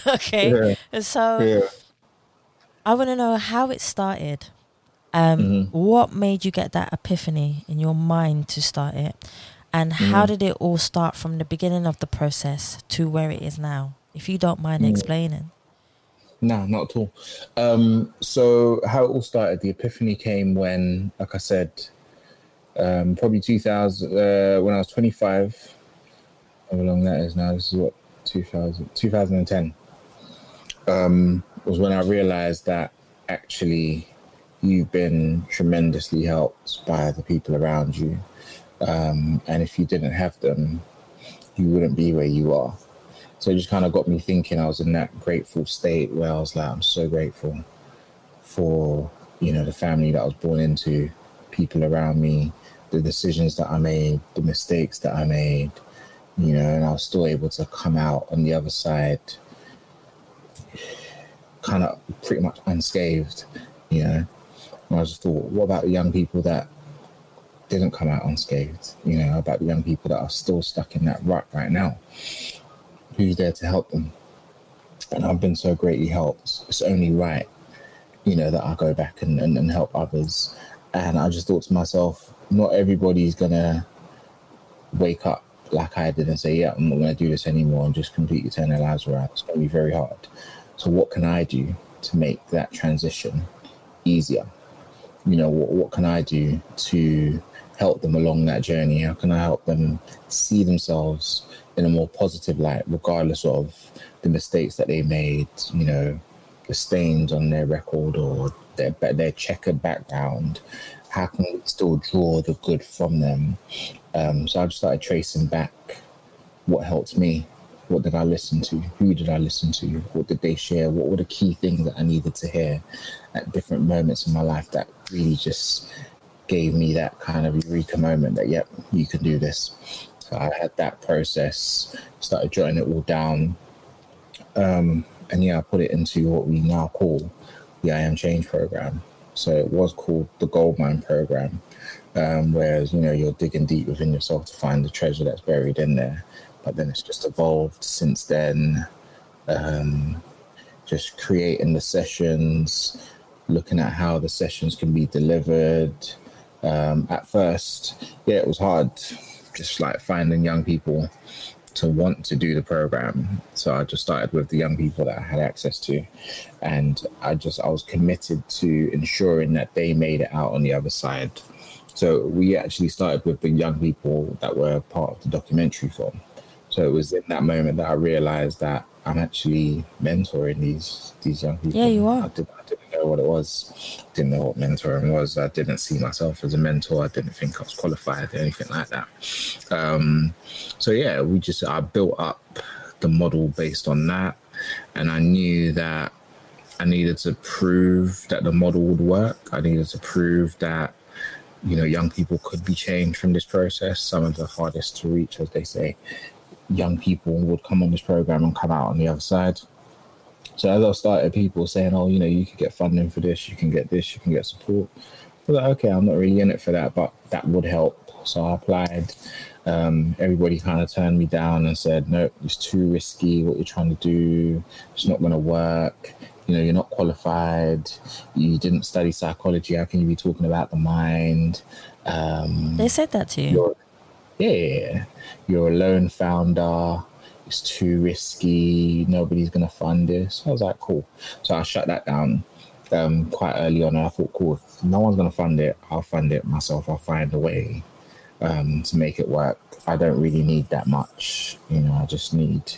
Okay. Yeah. So yeah. I want to know how it started Um, mm-hmm. What made you get that epiphany in your mind to start it? And mm-hmm. how did it all start from the beginning of the process to where it is now? If you don't mind mm-hmm. explaining. No, not at all. Um, so how it all started, the epiphany came when, like I said, um, probably two thousand, uh, when I was twenty-five, how long that is now, this is what, two thousand, twenty ten, um, was when I realized that actually you've been tremendously helped by the people around you. Um, and if you didn't have them, you wouldn't be where you are. So it just kind of got me thinking. I was in that grateful state where I was like, I'm so grateful for, you know, the family that I was born into, people around me, the decisions that I made, the mistakes that I made, you know, and I was still able to come out on the other side kind of pretty much unscathed, you know. And I just thought, what about the young people that didn't come out unscathed, you know, about the young people that are still stuck in that rut right now? Who's there to help them? And I've been so greatly helped. It's only right, you know, that I go back and, and, and help others. And I just thought to myself, not everybody's going to wake up like I did and say, yeah, I'm not going to do this anymore and just completely turn their lives around. It's going to be very hard. So what can I do to make that transition easier? You know, what, what can I do to help them along that journey? How can I help them see themselves in a more positive light, regardless of the mistakes that they made, you know, the stains on their record or their their checkered background? How can we still draw the good from them? Um, so I just started tracing back what helped me. What did I listen to? Who did I listen to? What did they share? What were the key things that I needed to hear at different moments in my life that really just gave me that kind of eureka moment that, yep, you can do this. So I had that process, started jotting it all down. Um, and yeah, I put it into what we now call the I Am Change program. So it was called the Goldmine program, um, whereas, you know, you're digging deep within yourself to find the treasure that's buried in there. But then it's just evolved since then, um, just creating the sessions, looking at how the sessions can be delivered. Um, at first, yeah, it was hard, just like finding young people to want to do the program. So I just started with the young people that I had access to. And I just, I was committed to ensuring that they made it out on the other side. So we actually started with the young people that were part of the documentary film. So it was in that moment that I realized that I'm actually mentoring these these young people. Yeah, you are. I didn't, I didn't know what it was. I didn't know what mentoring was. I didn't see myself as a mentor. I didn't think I was qualified or anything like that. Um, so yeah, we just I built up the model based on that, and I knew that I needed to prove that the model would work. I needed to prove that, you know, young people could be changed from this process. Some of the hardest to reach, as they say, young people would come on this program and come out on the other side. So as I started, people saying, oh, you know, you could get funding for this, you can get this, you can get support. I was like, okay, I'm not really in it for that, but that would help. So I applied. Um, everybody kind of turned me down and said, no, it's too risky what you're trying to do. It's not going to work. You know, you're not qualified. You didn't study psychology. How can you be talking about the mind? Um, they said that to you. Yeah, you're a lone founder, it's too risky, nobody's going to fund this. I was like, cool. So I shut that down um, quite early on, and I thought, cool, if no one's going to fund it, I'll fund it myself, I'll find a way um, to make it work. I don't really need that much, you know, I just need,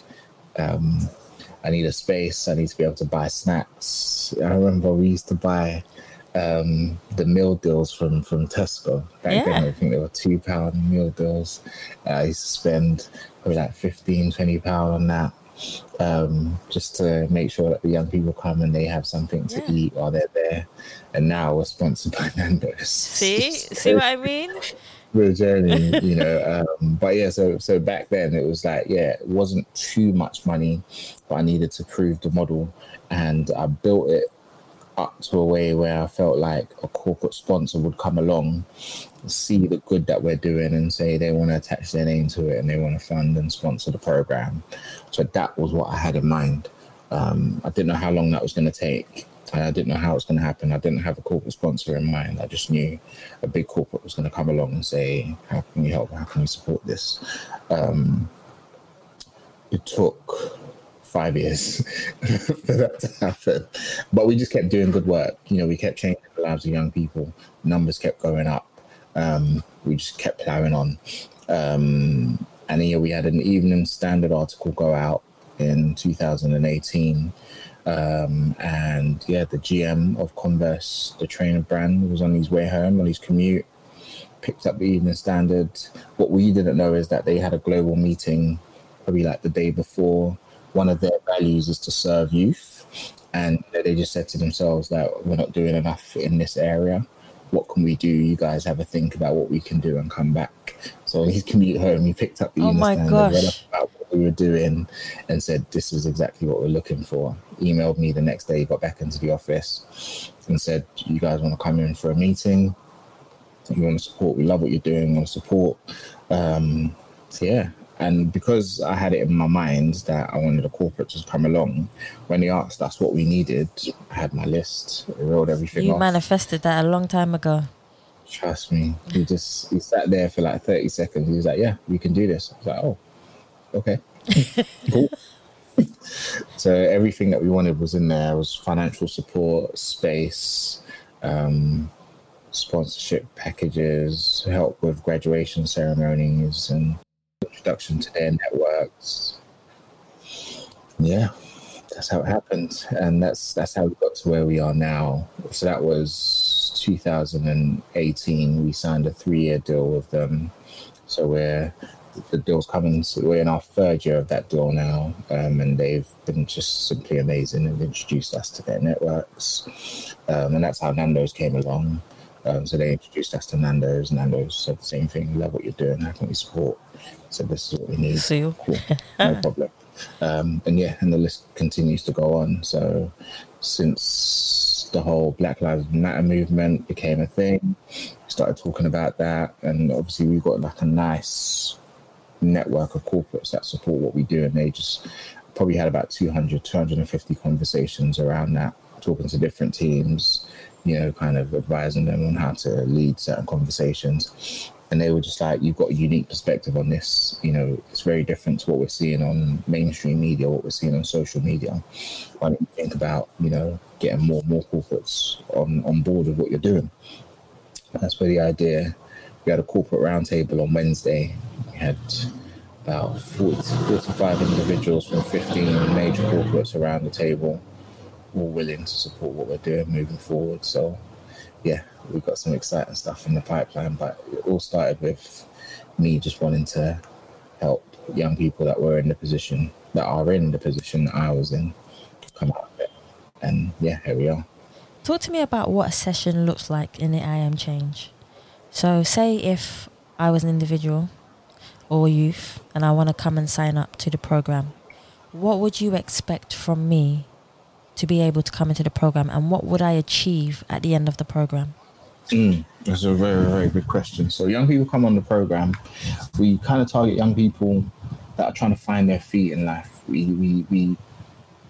um, I need a space, I need to be able to buy snacks. I remember we used to buy Um, the meal deals from, from Tesco. Back yeah. then, I think they were two pound meal deals. Uh, I used to spend probably like fifteen, twenty pounds on that um, just to make sure that the young people come and they have something to yeah. eat while they're there. And now we're sponsored by Nando's. See? See what I mean? Real journey, you know. Um, but yeah, so, so back then, it was like, yeah, it wasn't too much money, but I needed to prove the model. And I built it up to a way where I felt like a corporate sponsor would come along, see the good that we're doing and say they want to attach their name to it and they want to fund and sponsor the program. So that was what I had in mind. Um, I didn't know how long that was going to take. And I didn't know how it's going to happen. I didn't have a corporate sponsor in mind. I just knew a big corporate was going to come along and say, how can you help? How can you support this? Um, it took five years for that to happen. But we just kept doing good work. You know, we kept changing the lives of young people. Numbers kept going up. Um, we just kept plowing on. Um, and yeah, we had an Evening Standard article go out in two thousand eighteen. Um, and yeah, the G M of Converse, the trainer brand, was on his way home, on his commute, picked up the Evening Standard. What we didn't know is that they had a global meeting probably like the day before. One of their values is to serve youth. And they just said to themselves that we're not doing enough in this area. What can we do? You guys have a think about what we can do and come back. So on his commute home, he picked up the oh Evening my Standard, gosh. read about what we were doing and said, this is exactly what we're looking for. Emailed me the next day, got back into the office and said, you guys want to come in for a meeting? You want to support? We love what you're doing. We want to support. Um, so yeah. And because I had it in my mind that I wanted a corporate to come along, when they asked us what we needed, I had my list, I rolled everything you off. You manifested that a long time ago. Trust me. He just he sat there for like thirty seconds. He was like, yeah, we can do this. I was like, oh, okay, cool. So everything that we wanted was in there. It was financial support, space, um, sponsorship packages, help with graduation ceremonies and introduction to their networks. Yeah, that's how it happened, and that's that's how we got to where we are now. So that was two thousand eighteen. We signed a three-year deal with them, so we're the deal's coming. So we're in our third year of that deal now, um, and they've been just simply amazing and introduced us to their networks, um, and that's how Nando's came along. Um, so they introduced us to Nando's. Nando's said the same thing. Love what you're doing. How can we support? So this is what we need. Cool. No problem. Um, and yeah, and the list continues to go on. So since the whole Black Lives Matter movement became a thing, we started talking about that. And obviously we've got like a nice network of corporates that support what we do. And they just probably had about two hundred, two hundred fifty conversations around that, talking to different teams, you know, kind of advising them on how to lead certain conversations. And they were just like, you've got a unique perspective on this. You know, it's very different to what we're seeing on mainstream media, what we're seeing on social media. Why don't you think about, you know, getting more more corporates on, on board with what you're doing? And that's where the idea, we had a corporate roundtable on Wednesday. We had about forty, forty-five individuals from fifteen major corporates around the table, all willing to support what we're doing moving forward. So yeah, we've got some exciting stuff in the pipeline, but it all started with me just wanting to help young people that were in the position that are in the position that I was in come out of it. And yeah, here we are. Talk to me about what a session looks like in the I Am Change. So say if I was an individual or youth and I want to come and sign up to the program, what would you expect from me to be able to come into the program, and what would I achieve at the end of the program? Mm, that's a very, very good question. So young people come on the program. We kind of target young people that are trying to find their feet in life. We we, we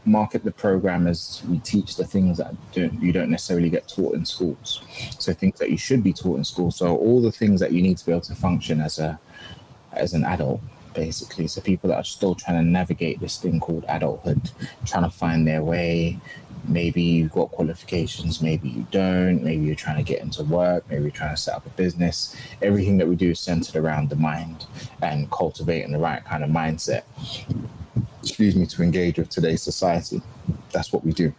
market the program as we teach the things that don't, you don't necessarily get taught in schools. So things that you should be taught in school. So all the things that you need to be able to function as a as an adult, basically. So people that are still trying to navigate this thing called adulthood, trying to find their way. Maybe you've got qualifications, maybe you don't, maybe you're trying to get into work, maybe you're trying to set up a business. Everything that we do is centered around the mind and cultivating the right kind of mindset, excuse me, to engage with today's society. That's what we do.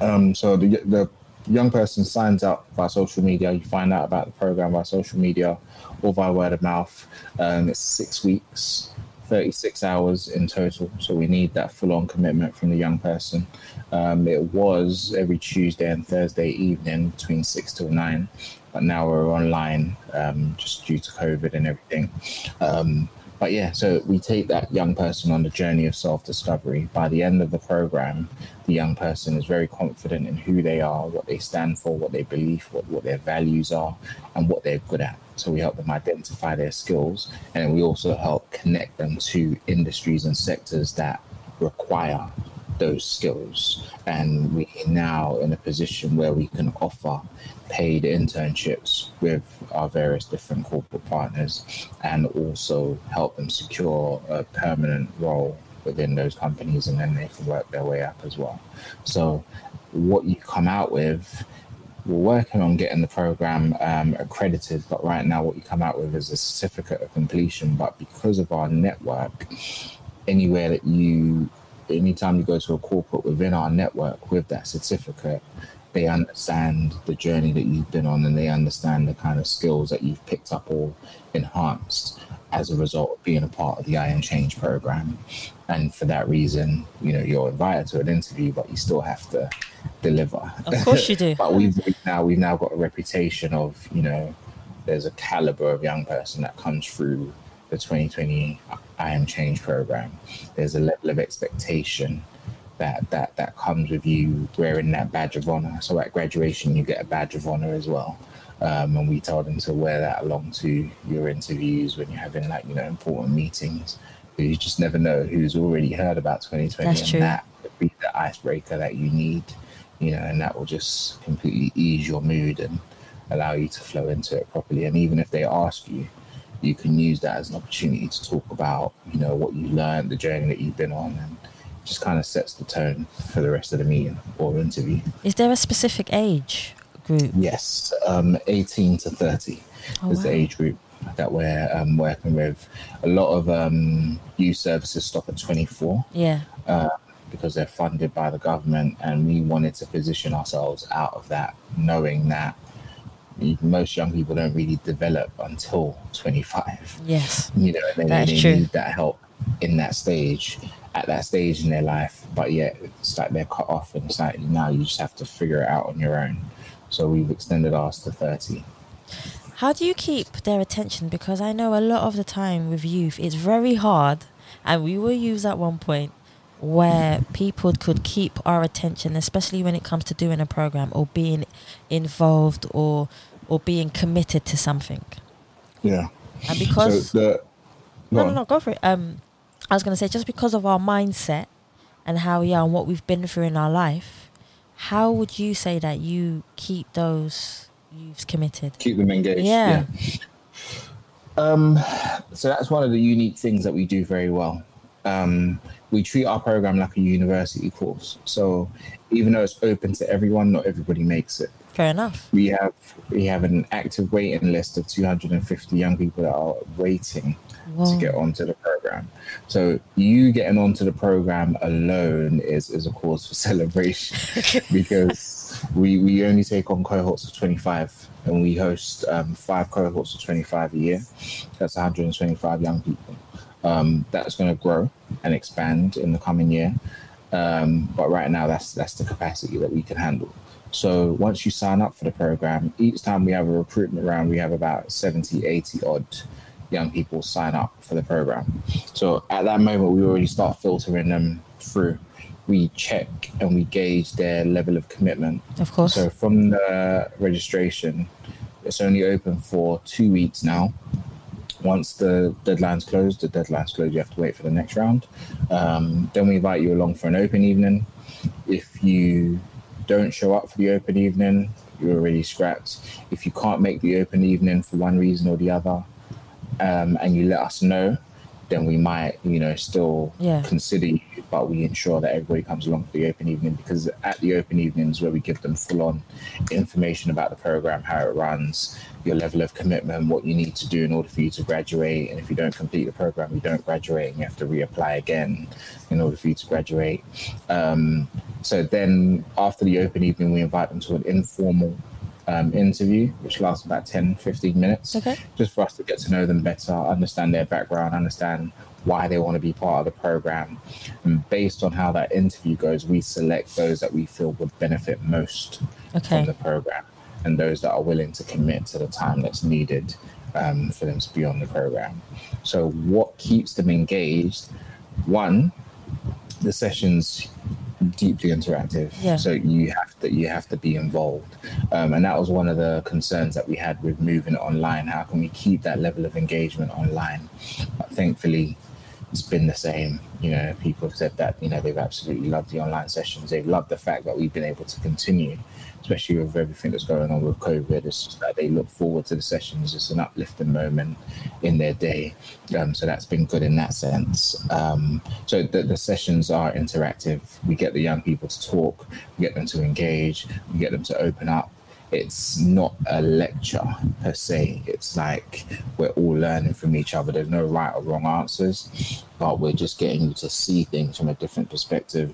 Um, so the, the young person signs up via social media. You find out about the program via social media or via word of mouth. Um, it's six weeks, thirty-six hours in total. So we need that full-on commitment from the young person. Um, it was every Tuesday and Thursday evening between six till nine, but now we're online um, just due to COVID and everything. Um, but yeah, so we take that young person on the journey of self-discovery. By the end of the program, the young person is very confident in who they are, what they stand for, what they believe, what, what their values are, and what they're good at. So we help them identify their skills, and we also help connect them to industries and sectors that require those skills, and we are now in a position where we can offer paid internships with our various different corporate partners and also help them secure a permanent role within those companies, and then they can work their way up as well. So what you come out with, we're working on getting the program um, accredited, but right now what you come out with is a certificate of completion. But because of our network, anywhere that you, anytime you go to a corporate within our network with that certificate, they understand the journey that you've been on, and they understand the kind of skills that you've picked up or enhanced as a result of being a part of the I Am Change program. And for that reason, you know, you're invited to an interview, but you still have to deliver. Of course you do. But we've now we've now got a reputation of, you know, there's a caliber of young person that comes through the twenty twenty I Am Change program. There's a level of expectation that that that comes with you wearing that badge of honor. So at graduation you get a badge of honor as well, um, and we tell them to wear that along to your interviews when you're having, like, you know, important meetings. You just never know who's already heard about twenty twenty. That's and true. That could be the icebreaker that you need, you know, and that will just completely ease your mood and allow you to flow into it properly. And even if they ask you, you can use that as an opportunity to talk about, you know, what you learned, the journey that you've been on, and just kind of sets the tone for the rest of the meeting or interview. Is there a specific age group? Yes, um, eighteen to thirty oh, is wow. the age group that we're um, working with. A lot of um, youth services stop at twenty-four yeah, uh, because they're funded by the government, and we wanted to position ourselves out of that, knowing that most young people don't really develop until twenty-five. Yes, you know, and they really need that help in that stage, at that stage in their life. But yet, it's like they're cut off, and it's like now you just have to figure it out on your own. So we've extended ours to thirty. How do you keep their attention? Because I know a lot of the time with youth, it's very hard, and we were used at one point, where people could keep our attention, especially when it comes to doing a program or being involved or or being committed to something. Yeah. And because so the, no, no, no, no, go for it. Um, I was going to say, just because of our mindset and how we are and what we've been through in our life, how would you say that you keep those youths committed? Keep them engaged. Yeah. yeah. Um. So that's one of the unique things that we do very well. Um, we treat our program like a university course. So even though it's open to everyone, not everybody makes it. Fair enough. We have we have an active waiting list of two hundred fifty young people that are waiting Whoa. to get onto the program. So you getting onto the program alone is, is a cause for celebration because we, we only take on cohorts of twenty-five, and we host um, five cohorts of twenty-five a year. That's one hundred twenty-five young people. Um, that's going to grow and expand in the coming year. Um, but right now, that's that's the capacity that we can handle. So once you sign up for the program, each time we have a recruitment round, we have about seventy, eighty odd young people sign up for the program. So at that moment, we already start filtering them through. We check and we gauge their level of commitment. Of course. So from the registration, it's only open for two weeks now. Once the deadline's closed, the deadline's closed, you have to wait for the next round. Um, then we invite you along for an open evening. If you don't show up for the open evening, you're already scrapped. If you can't make the open evening for one reason or the other, um, and you let us know, then we might, you know, still yeah. consider you, but we ensure that everybody comes along for the open evening, because at the open evenings where we give them full-on information about the program, how it runs, your level of commitment, what you need to do in order for you to graduate, and if you don't complete the program, you don't graduate, and you have to reapply again in order for you to graduate. Um, so then after the open evening, we invite them to an informal Um, interview, which lasts about ten, fifteen minutes, okay. just for us to get to know them better, understand their background, understand why they want to be part of the program. And based on how that interview goes, we select those that we feel would benefit most okay. from the program, and those that are willing to commit to the time that's needed um, for them to be on the program. So what keeps them engaged? One, the sessions deeply interactive, yeah. so you have to you have to be involved, um, and that was one of the concerns that we had with moving online. How can we keep that level of engagement online? But thankfully, it's been the same. You know, people have said that, you know, they've absolutely loved the online sessions. They've loved the fact that we've been able to continue, especially with everything that's going on with COVID. It's just that they look forward to the sessions. It's an uplifting moment in their day. Um, so that's been good in that sense. Um, so the, the sessions are interactive. We get the young people to talk, we get them to engage, we get them to open up. It's not a lecture per se. It's like we're all learning from each other. There's no right or wrong answers, but we're just getting you to see things from a different perspective,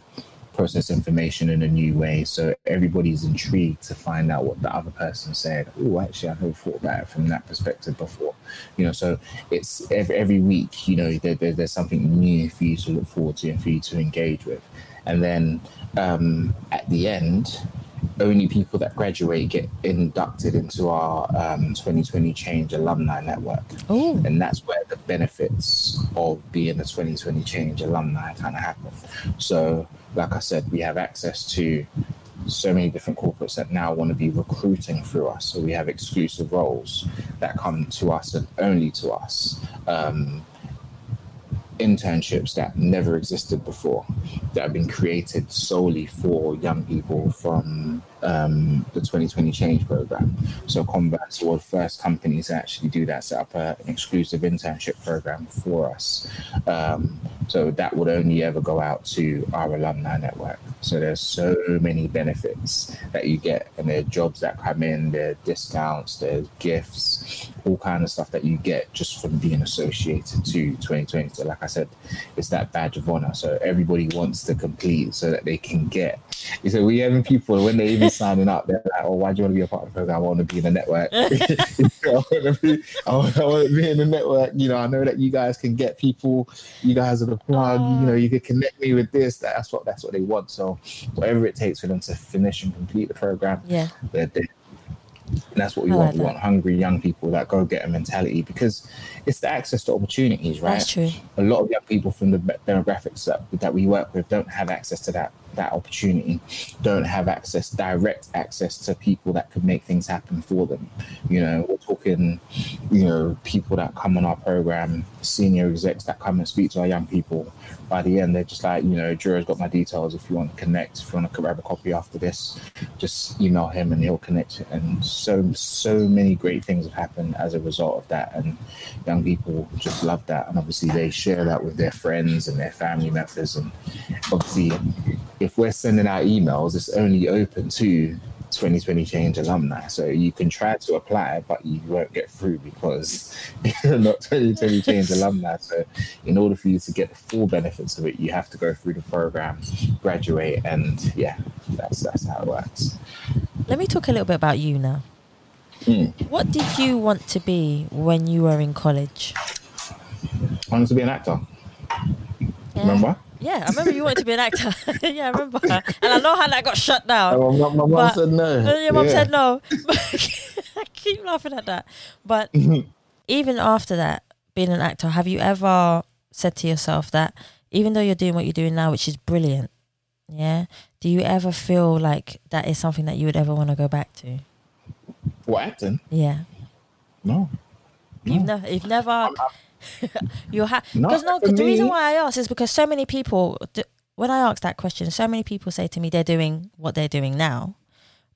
process information in a new way. So everybody's intrigued to find out what the other person said. Oh, actually, I've never thought about it from that perspective before. You know, so it's every, every week, you know, there, there, there's something new for you to look forward to and for you to engage with. And then um, at the end, only people that graduate get inducted into our um, twenty twenty Change alumni network. Ooh. And that's where the benefits of being a twenty twenty Change alumni kind of happen. So, like I said, we have access to so many different corporates that now want to be recruiting through us. So we have exclusive roles that come to us and only to us. Um, internships that never existed before that have been created solely for young people from um, the twenty twenty Change program. So Converse were the first companies to actually do that, set up a, an exclusive internship program for us. Um, so that would only ever go out to our alumni network. So there's so many benefits that you get, and there are jobs that come in, there are discounts, there's gifts, all kind of stuff that you get just from being associated to twenty twenty. So like I said, it's that badge of honor. So everybody wants to complete so that they can get. So we having people, when they're even signing up, they're like, oh, why do you want to be a part of the program? I want to be in the network. I, want to be, I, want, I want to be in the network. You know, I know that you guys can get people. You guys are the plug. Oh. You know, you can connect me with this. That's what that's what they want. So whatever it takes for them to finish and complete the program, yeah, they're there. And that's what we I want. Like we want hungry young people that go get a mentality, because it's the access to opportunities, right? That's true. A lot of young people from the demographics that, that we work with don't have access to that that opportunity, don't have access, direct access to people that could make things happen for them. You know, we're talking, you know, people that come on our program, senior execs that come and speak to our young people. By the end, they're just like, you know, Duro's got my details. If you want to connect, if you want to grab a copy after this, just email him and he'll connect. And so, so many great things have happened as a result of that. And young people just love that. And obviously they share that with their friends and their family members. And obviously, if we're sending out emails, it's only open to twenty twenty Change alumni. So you can try to apply, but you won't get through because you're not twenty twenty Change alumni. So in order for you to get the full benefits of it, you have to go through the program, graduate, and yeah, that's that's how it works. Let me talk a little bit about you now. Mm. What did you want to be when you were in college? I wanted to be an actor. Yeah. Remember? Yeah, I remember you wanted to be an actor. Yeah, I remember. And I know how that got shut down. My, my mum said no. Your mum yeah. said no. I keep laughing at that. But even after that, being an actor, have you ever said to yourself that even though you're doing what you're doing now, which is brilliant, yeah, do you ever feel like that is something that you would ever want to go back to? What, acting? Yeah. No. no. You've, ne- you've never... I'm, I'm- you have because no, the reason why I ask is because so many people do, when I ask that question, so many people say to me they're doing what they're doing now,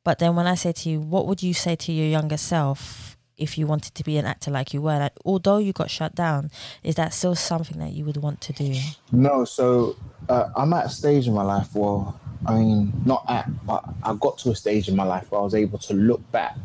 but then when I say to you, what would you say to your younger self if you wanted to be an actor like you were, like, although you got shut down, is that still something that you would want to do? No, so uh, I'm at a stage in my life where, I mean, not at, but I got to a stage in my life where I was able to look back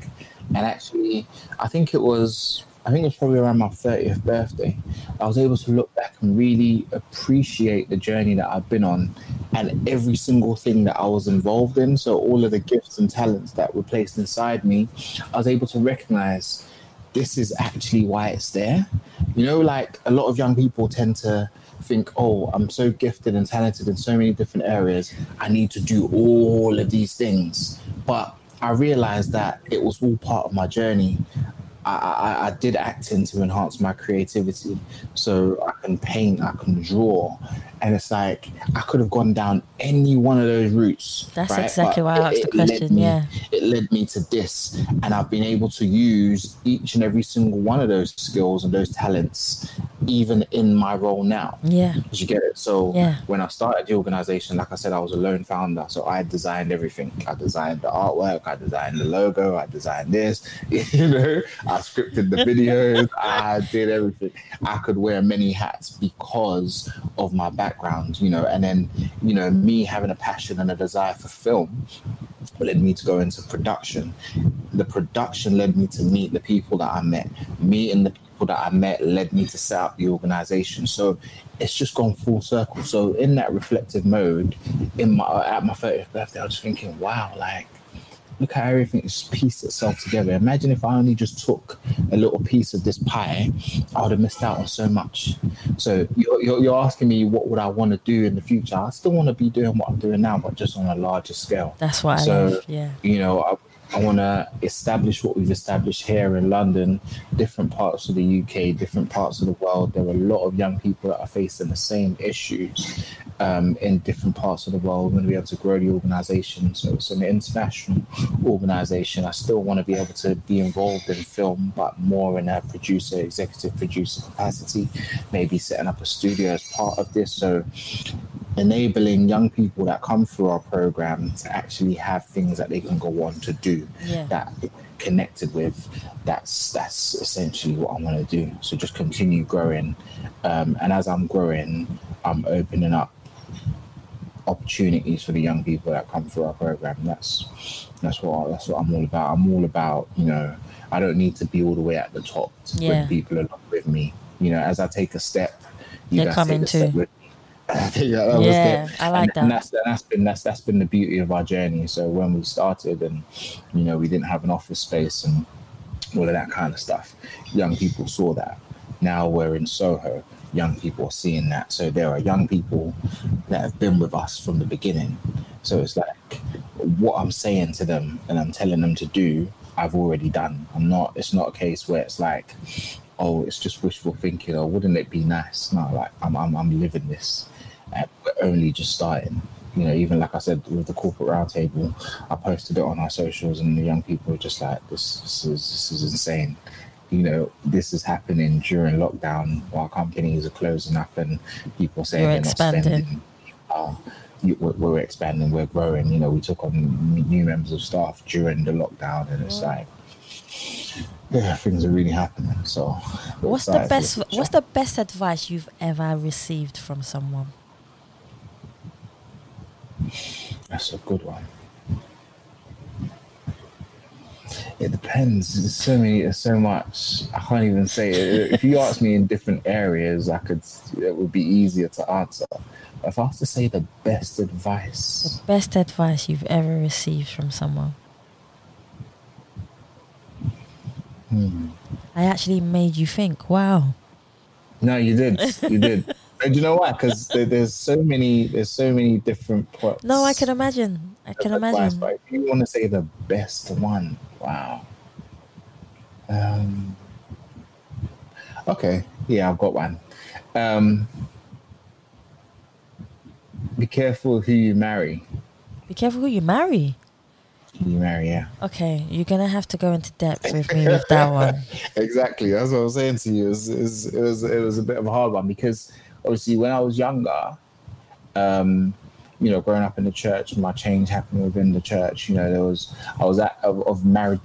and actually, I think it was I think it was probably around my thirtieth birthday, I was able to look back and really appreciate the journey that I've been on and every single thing that I was involved in. So all of the gifts and talents that were placed inside me, I was able to recognize this is actually why it's there. You know, like a lot of young people tend to think, oh, I'm so gifted and talented in so many different areas. I need to do all of these things. But I realized that it was all part of my journey. I, I did acting to enhance my creativity, so I can paint, I can draw, and it's like I could have gone down any one of those routes. That's right? Exactly but why I asked the question. Me, yeah, it led me to this, and I've been able to use each and every single one of those skills and those talents even in my role now. Yeah. Did you get it? So yeah. when I started the organization, like I said, I was a lone founder. So I designed everything. I designed the artwork. I designed the logo. I designed this. You know, I scripted the videos. I did everything. I could wear many hats because of my background, you know, and then, you know, me having a passion and a desire for film led me to go into production. The production led me to meet the people that I met. Meeting the people that I met led me to set up the organization. So it's just gone full circle. So in that reflective mode, in my at my thirtieth birthday, I was thinking, wow, like, look how everything just pieced itself together. Imagine if I only just took a little piece of this pie, I would have missed out on so much. So you're, you're asking me what would I want to do in the future. I still want to be doing what I'm doing now, but just on a larger scale. That's why so, I love, yeah. you know, I, I want to establish what we've established here in London, different parts of the U K, different parts of the world. There are a lot of young people that are facing the same issues um, in different parts of the world. We want to be able to grow the organisation. So it's an international organisation. I still want to be able to be involved in film, but more in a producer, executive producer capacity, maybe setting up a studio as part of this. So enabling young people that come through our program to actually have things that they can go on to do yeah. that connected with, that's that's essentially what I want to do. So just continue growing, um, and as I'm growing, I'm opening up opportunities for the young people that come through our program. That's that's what that's what I'm all about. I'm all about, you know, I don't need to be all the way at the top to yeah. bring people along with me. You know, as I take a step, you They're guys take a step with. that yeah, was I like and, that. And that's, that's been that's that's been the beauty of our journey. So when we started, and you know, we didn't have an office space and all of that kind of stuff. Young people saw that. Now we're in Soho. Young people are seeing that. So there are young people that have been with us from the beginning. So it's like what I'm saying to them and I'm telling them to do, I've already done. I'm not. It's not a case where it's like, oh, it's just wishful thinking, or wouldn't it be nice? No, like I'm I'm, I'm living this. And we're only just starting, you know. Even like I said, with the corporate roundtable, I posted it on our socials, and the young people were just like, "This, this is this is insane." You know, this is happening during lockdown while companies are closing up and people saying we're they're expanding. not spending. Uh, we're expanding, we're growing. You know, we took on new members of staff during the lockdown, and it's like, yeah, things are really happening. So, what's the best? The what's the best advice you've ever received from someone? That's a good one. It depends. There's so many, there's so much. I can't even say it. If you ask me in different areas, I could. It would be easier to answer. If I was to say the best advice, the best advice you've ever received from someone. Hmm. I actually made you think. Wow. No, you did. You did. Do you know why? Because there, there's so many, there's so many different plots. No, I can imagine. I can advice, imagine. But if you want to say the best one, wow. Um. Okay, yeah, I've got one. Um. Be careful who you marry. Be careful who you marry. You marry, yeah. Okay, you're gonna have to go into depth with me with that one. Exactly, that's what I was saying to you. It was, it was, it was, it was a bit of a hard one because. Obviously, when I was younger, um, you know, growing up in the church, my change happened within the church. You know, there was I was at of, of marriage.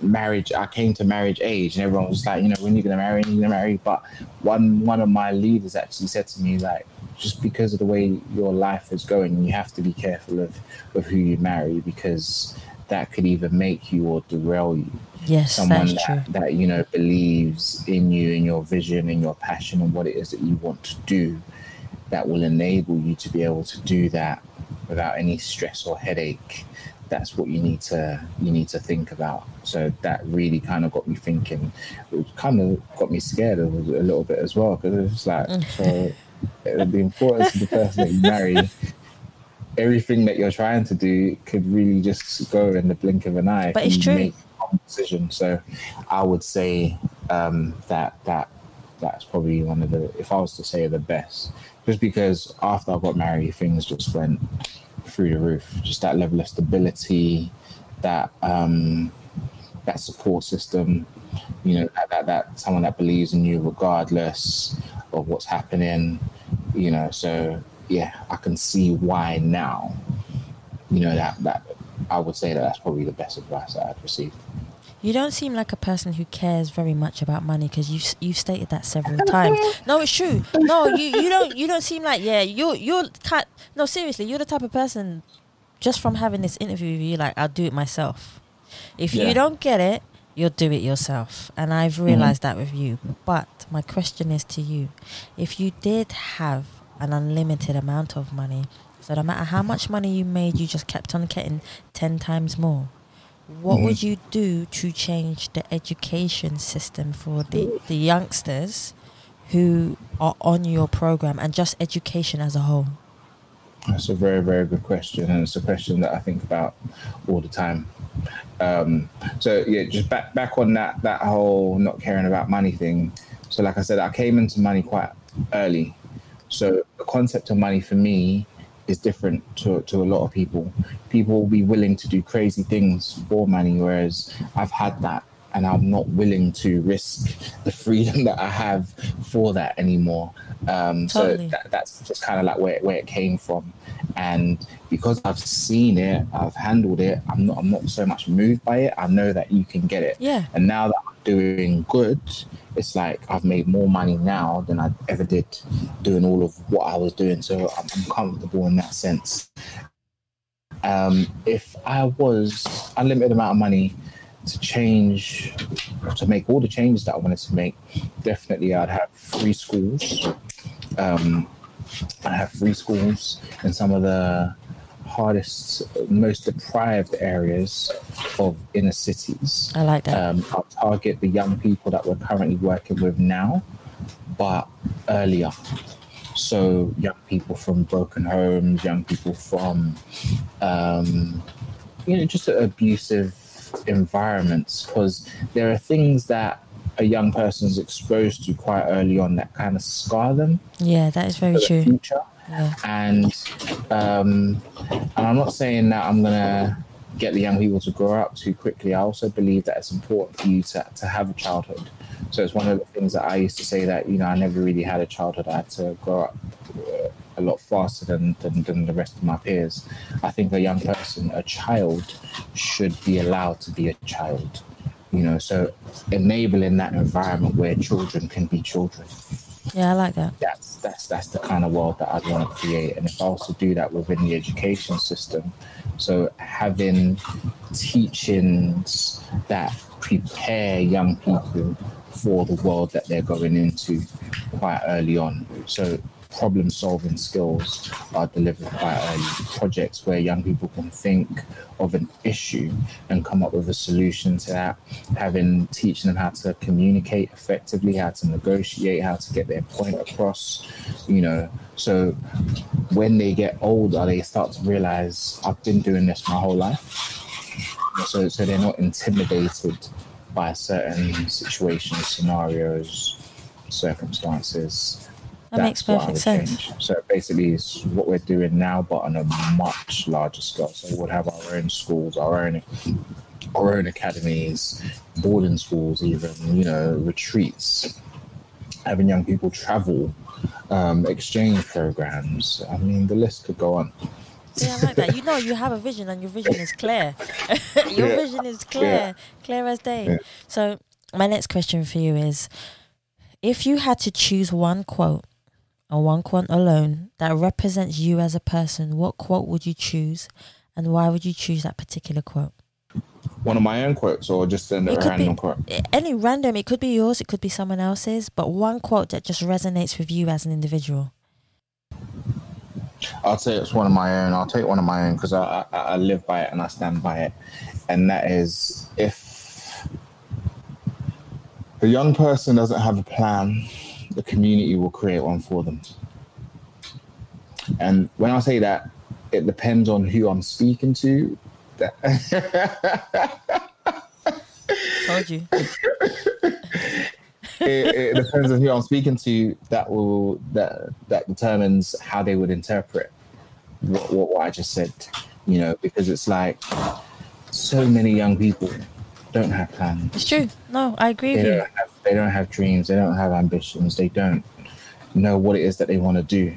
Marriage, I came to marriage age, and everyone was like, you know, when are you gonna marry? When are you gonna marry? But one one of my leaders actually said to me, like, just because of the way your life is going, you have to be careful of, of who you marry because that could either make you or derail you. Yes, someone that, that, you know, believes in you and your vision and your passion and what it is that you want to do that will enable you to be able to do that without any stress or headache. That's what you need to you need to think about. So that really kind of got me thinking. It kind of got me scared a, a little bit as well because it was like, so the importance of the person that you marry. Everything that you're trying to do could really just go in the blink of an eye. But it's true. Make a decision. So I would say um, that that that's probably one of the, if I was to say the best, just because after I got married, things just went through the roof. Just that level of stability, that um, that support system, you know, that, that, that someone that believes in you regardless of what's happening, you know. So yeah, I can see why now, you know, that, that I would say that that's probably the best advice that I've received. You don't seem like a person who cares very much about money, because you've you've stated that several times. No, it's true. No, you, you don't you don't seem like yeah you you're no seriously you're the type of person, just from having this interview with you, like, I'll do it myself. If yeah. you don't get it, you'll do it yourself, and I've realized mm-hmm. that with you. But my question is to you: if you did have an unlimited amount of money, so no matter how much money you made, you just kept on getting ten times more, what would you do to change the education system for the, the youngsters who are on your program, and just education as a whole? That's a very, very good question. And it's a question that I think about all the time. Um, so, yeah, just back back on that, that whole not caring about money thing. So, like I said, I came into money quite early. So the concept of money for me is different to to a lot of people. People will be willing to do crazy things for money, whereas I've had that and I'm not willing to risk the freedom that I have for that anymore. Um, totally. So that, that's just kind of like where, where it came from. And because I've seen it, I've handled it, I'm not I'm not so much moved by it. I know that you can get it. Yeah. And now that I'm doing good, it's like I've made more money now than I ever did doing all of what I was doing. So I'm, I'm comfortable in that sense. Um, if I was unlimited amount of money to change, to make all the changes that I wanted to make, definitely I'd have free schools. Um, I'd have free schools in some of the hardest, most deprived areas of inner cities. I like that. Um, I'll target the young people that we're currently working with now, but earlier. So young people from broken homes, young people from, um, you know, just abusive environments, because there are things that a young person's exposed to quite early on that kind of scar them. Yeah, that is very true. Future. Yeah. And um, and I'm not saying that I'm gonna get the young people to grow up too quickly. I also believe that it's important for you to, to have a childhood. So it's one of the things that I used to say that, you know, I never really had a childhood. I had to grow up a lot faster than, than, than the rest of my peers. I think a young person, a child, should be allowed to be a child. You know, so enabling that environment where children can be children. Yeah, I like that. That's that's that's the kind of world that I'd want to create. And if I was to do that within the education system, so having teachings that prepare young people for the world that they're going into quite early on. So problem solving skills are delivered by um, projects where young people can think of an issue and come up with a solution to that, having teaching them how to communicate effectively, how to negotiate, how to get their point across, you know. So when they get older, they start to realize, I've been doing this my whole life. So, so they're not intimidated by certain situations, scenarios, circumstances. That That's makes perfect sense. Change. So basically it's what we're doing now, but on a much larger scale. So we'll have our own schools, our own our own academies, boarding schools even, you know, retreats, having young people travel, um, exchange programs. I mean, the list could go on. Yeah, I like that. You know, you have a vision and your vision is clear. your yeah. vision is clear, yeah. clear as day. Yeah. So my next question for you is, if you had to choose one quote, or one quote alone, that represents you as a person, what quote would you choose, and why would you choose that particular quote? One of my own quotes, or just a random be, quote? Any random. It could be yours, it could be someone else's, but one quote that just resonates with you as an individual. I'll say it's one of my own. I'll take one of my own, because I, I, I live by it and I stand by it. And that is, if a young person doesn't have a plan, the community will create one for them. And when I say that, it depends on who I'm speaking to. Told you. it, it depends on who I'm speaking to. That will that that determines how they would interpret what, what, what I just said. You know, because it's like so many young people don't have plans. It's true. No, I agree they with you. Have, they don't have dreams. They don't have ambitions. They don't know what it is that they want to do.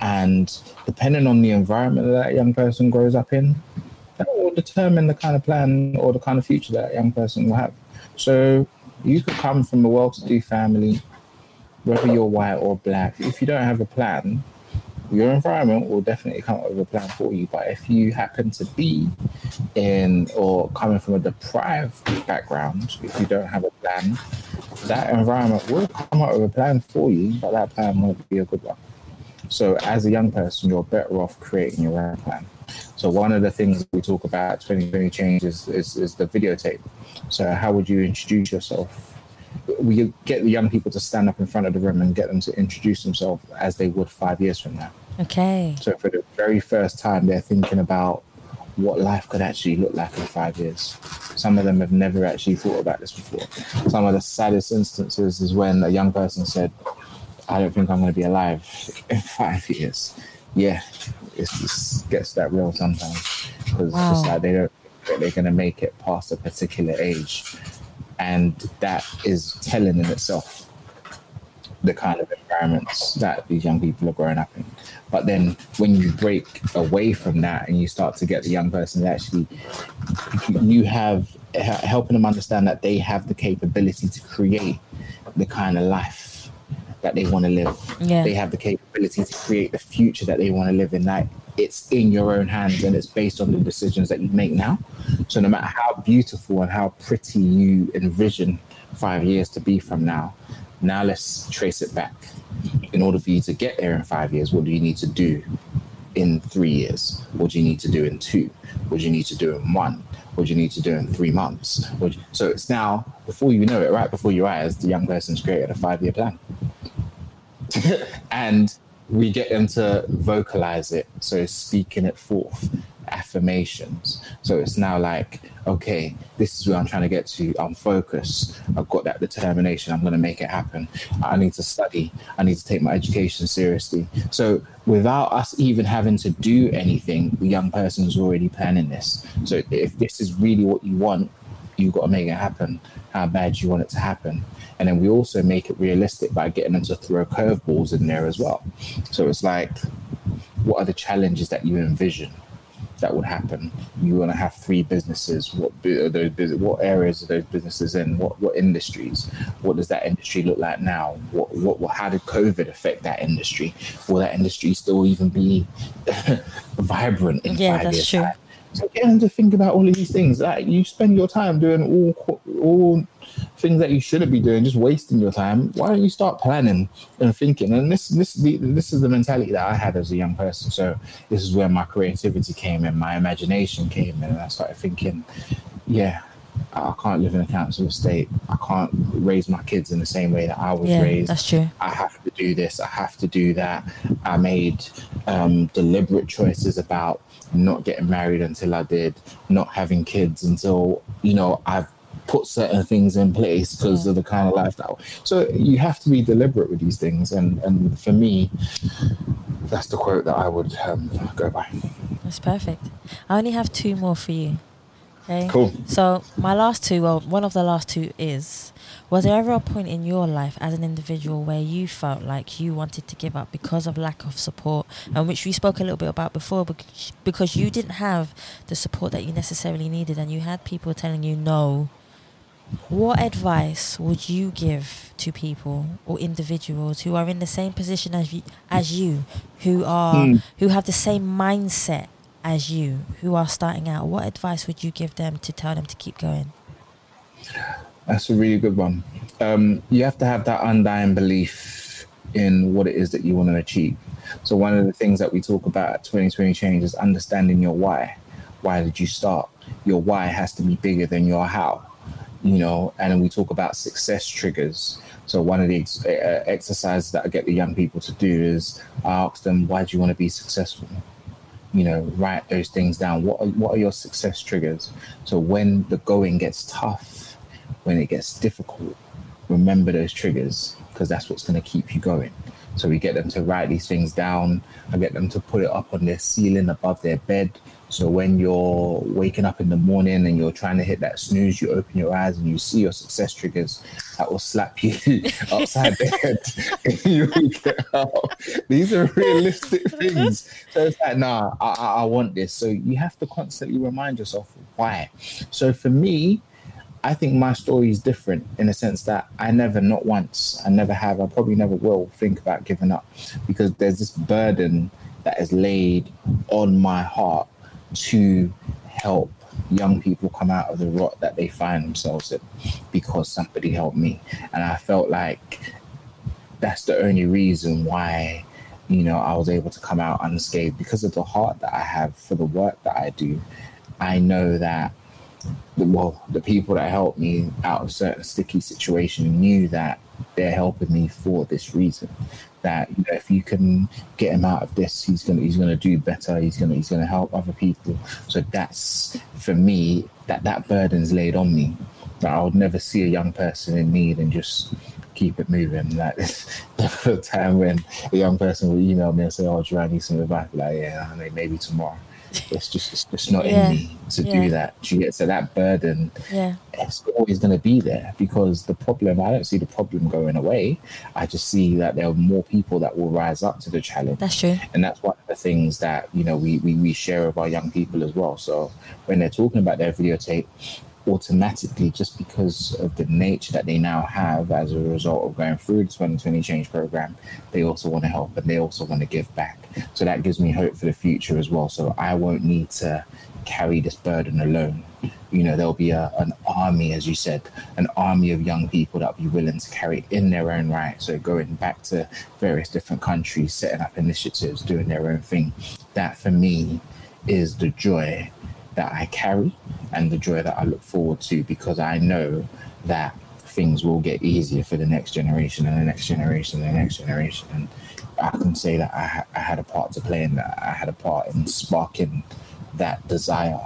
And depending on the environment that, that young person grows up in, that will determine the kind of plan or the kind of future that, that young person will have. So you could come from a well-to-do family, whether you're white or black. If you don't have a plan, your environment will definitely come up with a plan for you. But if you happen to be in or coming from a deprived background, if you don't have a plan, that environment will come up with a plan for you, but that plan won't be a good one. So as a young person, you're better off creating your own plan. So one of the things we talk about twenty twenty Change is, is, is the videotape. So how would you introduce yourself? We get the young people to stand up in front of the room and get them to introduce themselves as they would five years from now. Okay. So for the very first time, they're thinking about what life could actually look like in five years. Some of them have never actually thought about this before. Some of the saddest instances is when a young person said, I don't think I'm going to be alive in five years. Yeah, it just gets that real sometimes. Because wow. It's like they don't think they're going to make it past a particular age. And that is telling in itself the kind of environments that these young people are growing up in. But then when you break away from that and you start to get the young person to actually, you have helping them understand that they have the capability to create the kind of life that they want to live. Yeah. They have the capability to create the future that they want to live in. Like, it's in your own hands and it's based on the decisions that you make now. So no matter how beautiful and how pretty you envision five years to be from now, now let's trace it back. In order for you to get there in five years, what do you need to do in three years? What do you need to do in two? What do you need to do in one? What do you need to do in three months? What do you... So it's now, before you know it, right before your eyes, the young person's created a five-year plan. And we get them to vocalize it, so speaking it forth, affirmations. So it's now like, okay, this is where I'm trying to get to. I'm focused. I've got that determination. I'm going to make it happen. I need to study. I need to take my education seriously. So without us even having to do anything, the young person is already planning this. So if this is really what you want, you've got to make it happen. How bad you want it to happen. And then we also make it realistic by getting them to throw curveballs in there as well. So it's like, what are the challenges that you envision that would happen? You want to have three businesses. What are those? What areas are those businesses in? What what industries? What does that industry look like now? What what? what how did COVID affect that industry? Will that industry still even be vibrant in yeah, five years? Yeah, that's true. So get them to think about all of these things. Like, you spend your time doing all all things that you shouldn't be doing, just wasting your time. Why don't you start planning and thinking? And this this this is the mentality that I had as a young person. So this is where my creativity came in, my imagination came in, and I started thinking, yeah, I can't live in a council estate. I can't raise my kids in the same way that I was yeah, raised. That's true. I have to do this. I have to do that. I made um, deliberate choices about not getting married until I did, not having kids until, you know, I've put certain things in place because yeah. of the kind of lifestyle. So you have to be deliberate with these things. And, and for me, that's the quote that I would um, go by. That's perfect. I only have two more for you. Okay. Cool. So my last two, well, one of the last two is, was there ever a point in your life as an individual where you felt like you wanted to give up because of lack of support, and which we spoke a little bit about before, because you didn't have the support that you necessarily needed and you had people telling you no? What advice would you give to people or individuals who are in the same position as you, as you who are mm. who have the same mindset as you, who are starting out? What advice would you give them to tell them to keep going? That's a really good one. Um, you have to have that undying belief in what it is that you want to achieve. So one of the things that we talk about at twenty twenty Change is understanding your why. Why did you start? Your why has to be bigger than your how, you know, and we talk about success triggers. So one of the ex- uh, exercises that I get the young people to do is I ask them, why do you want to be successful? You know, write those things down. What are, what are your success triggers? So when the going gets tough, when it gets difficult, remember those triggers, because that's what's going to keep you going. So we get them to write these things down. I get them to put it up on their ceiling above their bed. So when you're waking up in the morning and you're trying to hit that snooze, you open your eyes and you see your success triggers that will slap you upside the head and you get up. These are realistic things. So it's like, nah, I, I, I want this. So you have to constantly remind yourself why. So for me, I think my story is different in the sense that I never, not once, I never have, I probably never will think about giving up, because there's this burden that is laid on my heart to help young people come out of the rut that they find themselves in, because somebody helped me. And I felt like that's the only reason why, you know, I was able to come out unscathed, because of the heart that I have for the work that I do. I know that, well, the people that helped me out of certain sticky situation knew that they're helping me for this reason. That, you know, if you can get him out of this, he's gonna he's gonna do better. He's gonna he's gonna help other people. So that's for me, that that burden's laid on me. That I would never see a young person in need and just keep it moving. Like, there was a time when a young person would email me and say, "Oh, do I need some advice?" Like, yeah, I mean, maybe tomorrow. It's just it's just not yeah. in me to yeah. do that. Do you get? So that burden, yeah. it's always going to be there, because the problem, I don't see the problem going away. I just see that there are more people that will rise up to the challenge. That's true. And that's one of the things that, you know, we, we, we share with our young people as well. So when they're talking about their videotape, automatically, just because of the nature that they now have as a result of going through the twenty twenty Change program, they also want to help and they also want to give back. So that gives me hope for the future as well. So I won't need to carry this burden alone. You know, there'll be a, an army, as you said, an army of young people that will be willing to carry it in their own right. So going back to various different countries, setting up initiatives, doing their own thing. That for me is the joy that I carry and the joy that I look forward to, because I know that things will get easier for the next generation and the next generation and the next generation. And I can say that I, ha- I had a part to play in that. I had a part in sparking that desire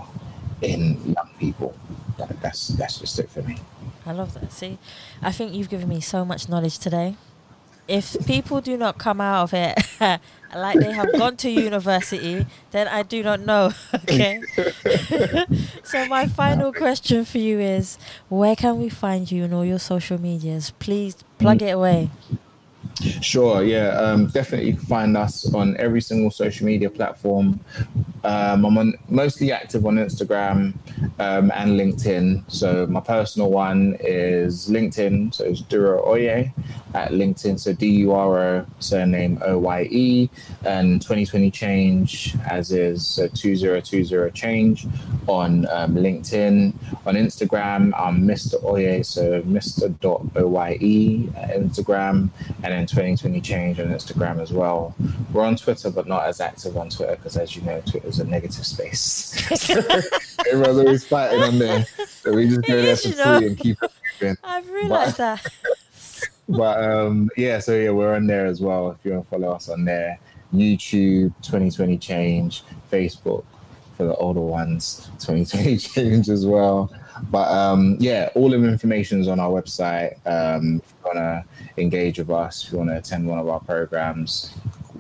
in young people. That, that's, that's just it for me. I love that. See, I think you've given me so much knowledge today. If people do not come out of it like they have gone to university, then I do not know, okay? So my final question for you is, where can we find you on all your social medias? Please plug it away. Sure, yeah. Um, definitely find us on every single social media platform. Um, I'm on, mostly active on Instagram um, and LinkedIn. So my personal one is LinkedIn. So it's Duro Oye at LinkedIn. So D U R O, surname O Y E. And twenty twenty Change, as is, so twenty twenty Change on um, LinkedIn. On Instagram, I'm Mister Oye, so Mister dot O Y E at Instagram. And then twenty twenty Change on Instagram as well. We're on Twitter, but not as active on Twitter, because, as you know, Twitter's a negative space. Everyone's always fighting on there. So we just go there for free and keep it moving. I've realised that. But, um, yeah, so, yeah, we're on there as well. If you want to follow us on there. YouTube, twenty twenty Change. Facebook, for the older ones, twenty twenty Change as well. But, um, yeah, all of the information is on our website. Um, if you want to engage with us, if you want to attend one of our programs,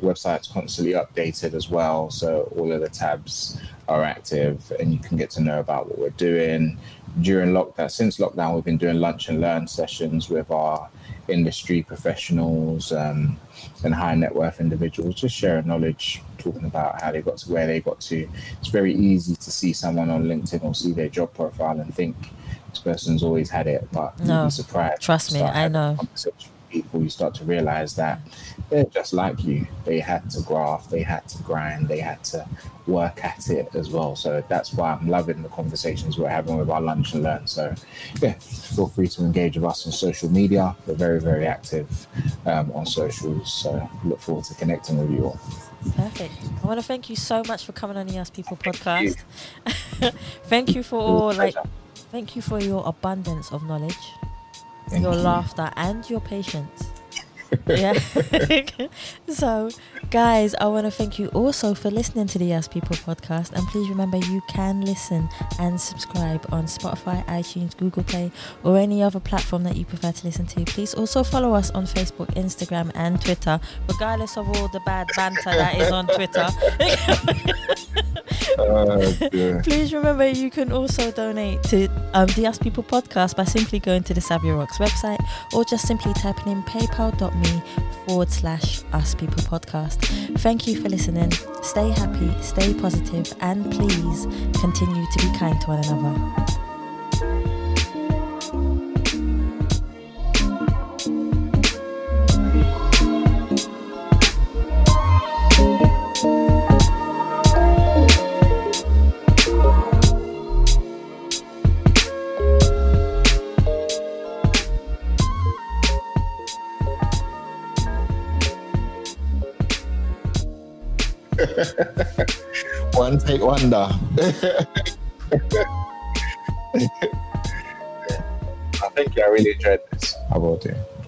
website's constantly updated as well. So all of the tabs are active and you can get to know about what we're doing. During lockdown, since lockdown, we've been doing lunch and learn sessions with our industry professionals um, and high net worth individuals, just sharing knowledge, talking about how they got to where they got to. It's very easy to see someone on LinkedIn or see their job profile and think this person's always had it, but no, you'd be surprised. Trust me, I know. People, you start to realize that they're just like you. They had to graft, they had to grind, they had to work at it as well. So that's why I'm loving the conversations we're having with our Lunch and Learn. So yeah, feel free to engage with us on social media. We're very, very active um, on socials. So look forward to connecting with you all. Perfect. I want to thank you so much for coming on the Us People podcast. Thank you, thank you for all, like, thank you for your abundance of knowledge. Thank your you. Laughter and your patience. Yeah. So, guys, I want to thank you also for listening to the Us People podcast. And please remember, you can listen and subscribe on Spotify, iTunes, Google Play, or any other platform that you prefer to listen to. Please also follow us on Facebook, Instagram, and Twitter, regardless of all the bad banter that is on Twitter. uh, Please remember, you can also donate to um, the Us People podcast by simply going to the Savia Rocks website, or just simply typing in paypal dot me forward slash us people podcast. Thank you for listening. Stay happy, stay positive, and please continue to be kind to one another. One take wonder. I think I really enjoyed this. How about you?